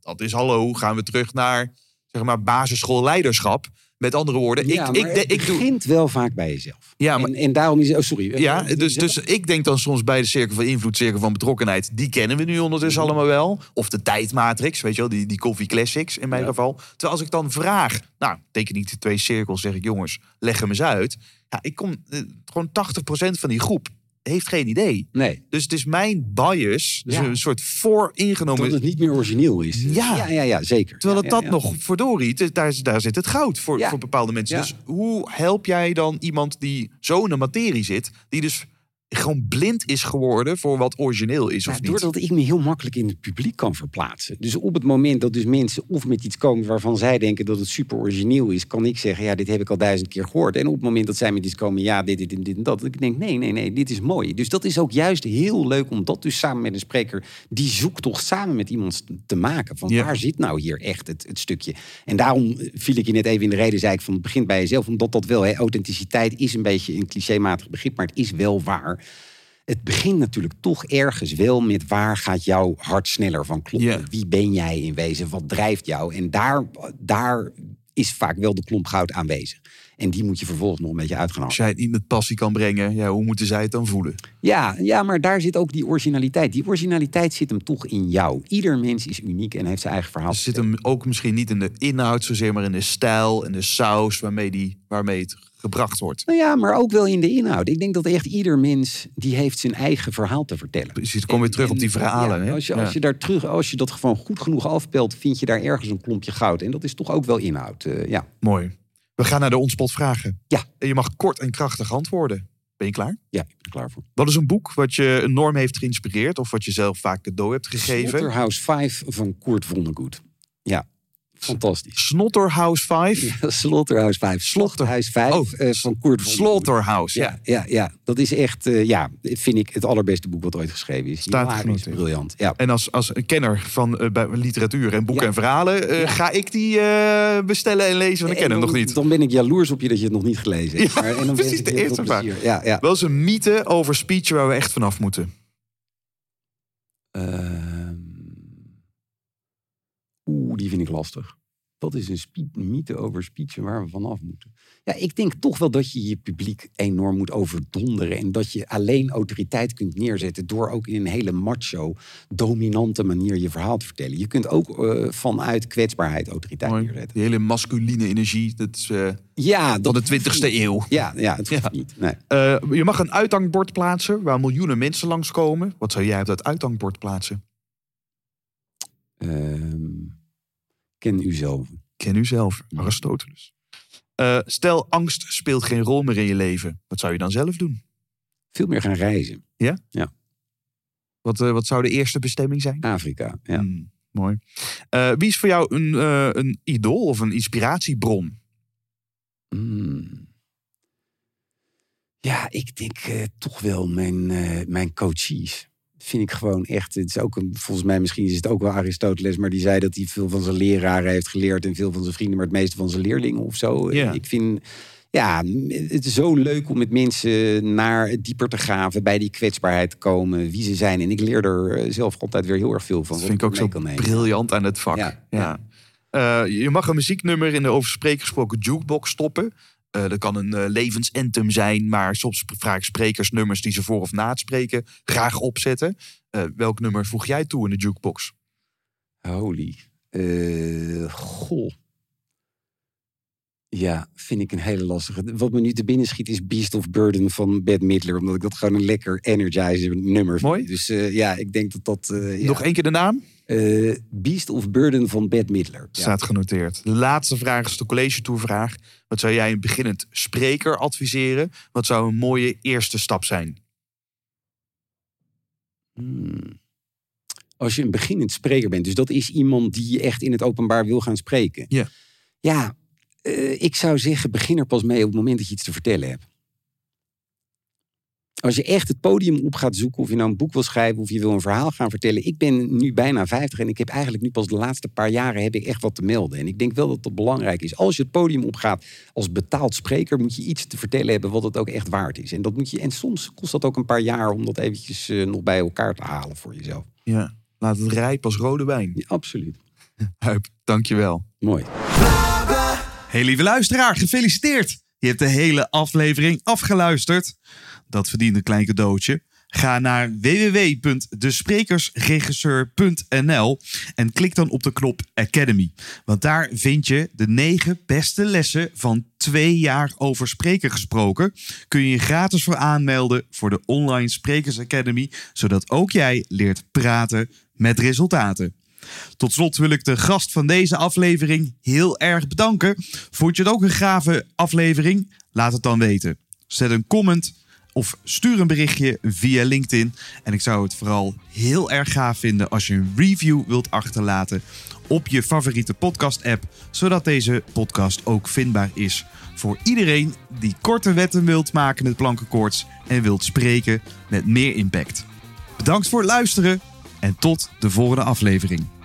dat is hallo, gaan we terug naar zeg maar basisschoolleiderschap. Met andere woorden, het begint wel vaak bij jezelf. Ja, maar, en daarom is... Oh, sorry. Ja, dus ik denk dan soms bij de cirkel van invloed, cirkel van betrokkenheid, die kennen we nu ondertussen allemaal wel. Of de tijdmatrix, weet je wel, die coffee classics in mijn geval. Terwijl als ik dan vraag, teken niet de twee cirkels, zeg ik jongens, leg hem eens uit. Ja, ik kom gewoon 80% van die groep heeft geen idee. Nee. Dus het is mijn bias, dus een soort vooringenomen... Dat het niet meer origineel is. Ja, zeker. Terwijl nog, verdorie, daar zit het goud voor bepaalde mensen. Ja. Dus hoe help jij dan iemand die zo in de materie zit, die dus gewoon blind is geworden voor wat origineel is of niet. Doordat ik me heel makkelijk in het publiek kan verplaatsen. Dus op het moment dat dus mensen of met iets komen waarvan zij denken dat het super origineel is, kan ik zeggen, ja, dit heb ik al 1000 keer gehoord. En op het moment dat zij met iets komen, ja, dit en dat. Ik denk, nee, dit is mooi. Dus dat is ook juist heel leuk om dat dus samen met een spreker, die zoektocht samen met iemand te maken. Van waar zit nou hier echt het stukje? En daarom viel ik je net even in de reden, zei ik van het begint bij jezelf. Omdat dat wel, authenticiteit is een beetje een clichématig begrip, maar het is wel waar. Het begint natuurlijk toch ergens wel met waar gaat jouw hart sneller van kloppen? Yeah. Wie ben jij in wezen? Wat drijft jou? En daar is vaak wel de klomp goud aanwezig. En die moet je vervolgens nog een beetje uitgaan. Als jij het niet met passie kan brengen, ja, hoe moeten zij het dan voelen? Ja, maar daar zit ook die originaliteit. Die originaliteit zit hem toch in jou. Ieder mens is uniek en heeft zijn eigen verhaal. Het zit hem ook misschien niet in de inhoud zozeer, maar in de stijl en de saus waarmee het gebracht wordt. Nou ja, maar ook wel in de inhoud. Ik denk dat echt ieder mens die heeft zijn eigen verhaal te vertellen. Precies, dan kom je weer terug op die verhalen. Ja, als je dat gewoon goed genoeg afpelt, vind je daar ergens een klompje goud. En dat is toch ook wel inhoud. Mooi. We gaan naar de Ontspot vragen. Ja. En je mag kort en krachtig antwoorden. Ben je klaar? Ja, ik ben er klaar voor. Wat is een boek wat je enorm heeft geïnspireerd of wat je zelf vaak cadeau hebt gegeven? Slaughterhouse 5 van Kurt Vonnegut. Ja. Fantastisch. Slaughterhouse 5? Ja, Slaughterhouse 5. Slaughterhouse 5 van Kurt Vonnegut. Slaughterhouse, ja. Dat is echt, vind ik het allerbeste boek wat ooit geschreven is. Hilarisch, briljant. Ja. En als een kenner van literatuur en boeken en verhalen... ga ik die bestellen en lezen, want ik ken hem nog niet. Dan ben ik jaloers op je dat je het nog niet gelezen hebt. Ja, en dan precies, de eerste vraag. Ja. Wel eens een mythe over speech waar we echt vanaf moeten? Die vind ik lastig. Dat is een mythe over speechen waar we vanaf moeten. Ja, ik denk toch wel dat je je publiek enorm moet overdonderen. En dat je alleen autoriteit kunt neerzetten door ook in een hele macho, dominante manier je verhaal te vertellen. Je kunt ook vanuit kwetsbaarheid autoriteit neerzetten. Die hele masculine energie, dat is van de 20e eeuw. Ja, dat hoeft niet. Nee. Je mag een uithangbord plaatsen waar miljoenen mensen langskomen. Wat zou jij op dat uithangbord plaatsen? Ken uzelf, Aristoteles. Stel, angst speelt geen rol meer in je leven. Wat zou je dan zelf doen? Veel meer gaan reizen. Ja? Ja. Wat zou de eerste bestemming zijn? Afrika, ja. Mooi. Wie is voor jou een idool of een inspiratiebron? Ja, ik denk toch wel mijn coaches. Vind ik gewoon echt, het is ook volgens mij, misschien is het ook wel Aristoteles, maar die zei dat hij veel van zijn leraren heeft geleerd en veel van zijn vrienden, maar het meeste van zijn leerlingen of zo. Yeah. Ik vind, het is zo leuk om met mensen naar het dieper te graven, bij die kwetsbaarheid te komen, wie ze zijn. En ik leer er zelf altijd weer heel erg veel van. Dat vind ik ook zo briljant aan het vak. Ja. Je mag een muzieknummer in de over spreek gesproken jukebox stoppen. Dat kan een levensantem zijn, maar soms vraag ik sprekers nummers die ze voor of na het spreken graag opzetten. Welk nummer voeg jij toe in de jukebox? Holy. Ja, vind ik een hele lastige. Wat me nu te binnen schiet is Beast of Burden van Bette Midler. Omdat ik dat gewoon een lekker energizer nummer vind. Mooi. Dus ik denk dat... Nog één keer de naam? Beast of Burden van Bette Midler. Staat genoteerd. De laatste vraag is de college tourvraag. Wat zou jij een beginnend spreker adviseren? Wat zou een mooie eerste stap zijn? Als je een beginnend spreker bent. Dus dat is iemand die echt in het openbaar wil gaan spreken. Yeah. Ja. Ik zou zeggen, begin er pas mee op het moment dat je iets te vertellen hebt. Als je echt het podium op gaat zoeken, of je nou een boek wil schrijven, of je wil een verhaal gaan vertellen. Ik ben nu bijna 50 en ik heb eigenlijk nu pas de laatste paar jaren heb ik echt wat te melden. En ik denk wel dat dat belangrijk is. Als je het podium opgaat als betaald spreker, moet je iets te vertellen hebben wat het ook echt waard is. En dat moet je. En soms kost dat ook een paar jaar om dat eventjes nog bij elkaar te halen voor jezelf. Ja, laat het rijp als rode wijn. Ja, absoluut. Huib, dankjewel. Mooi. Hey lieve luisteraar, gefeliciteerd! Je hebt de hele aflevering afgeluisterd. Dat verdient een klein cadeautje. Ga naar www.desprekersregisseur.nl en klik dan op de knop Academy. Want daar vind je de 9 beste lessen van 2 jaar over spreken gesproken. Kun je je gratis voor aanmelden voor de Online Sprekers Academy, zodat ook jij leert praten met resultaten. Tot slot wil ik de gast van deze aflevering heel erg bedanken. Vond je het ook een gave aflevering? Laat het dan weten. Zet een comment Of stuur een berichtje via LinkedIn. En ik zou het vooral heel erg gaaf vinden als je een review wilt achterlaten op je favoriete podcast-app, zodat deze podcast ook vindbaar is voor iedereen die korte wetten wilt maken met plankenkoorts en wilt spreken met meer impact. Bedankt voor het luisteren en tot de volgende aflevering.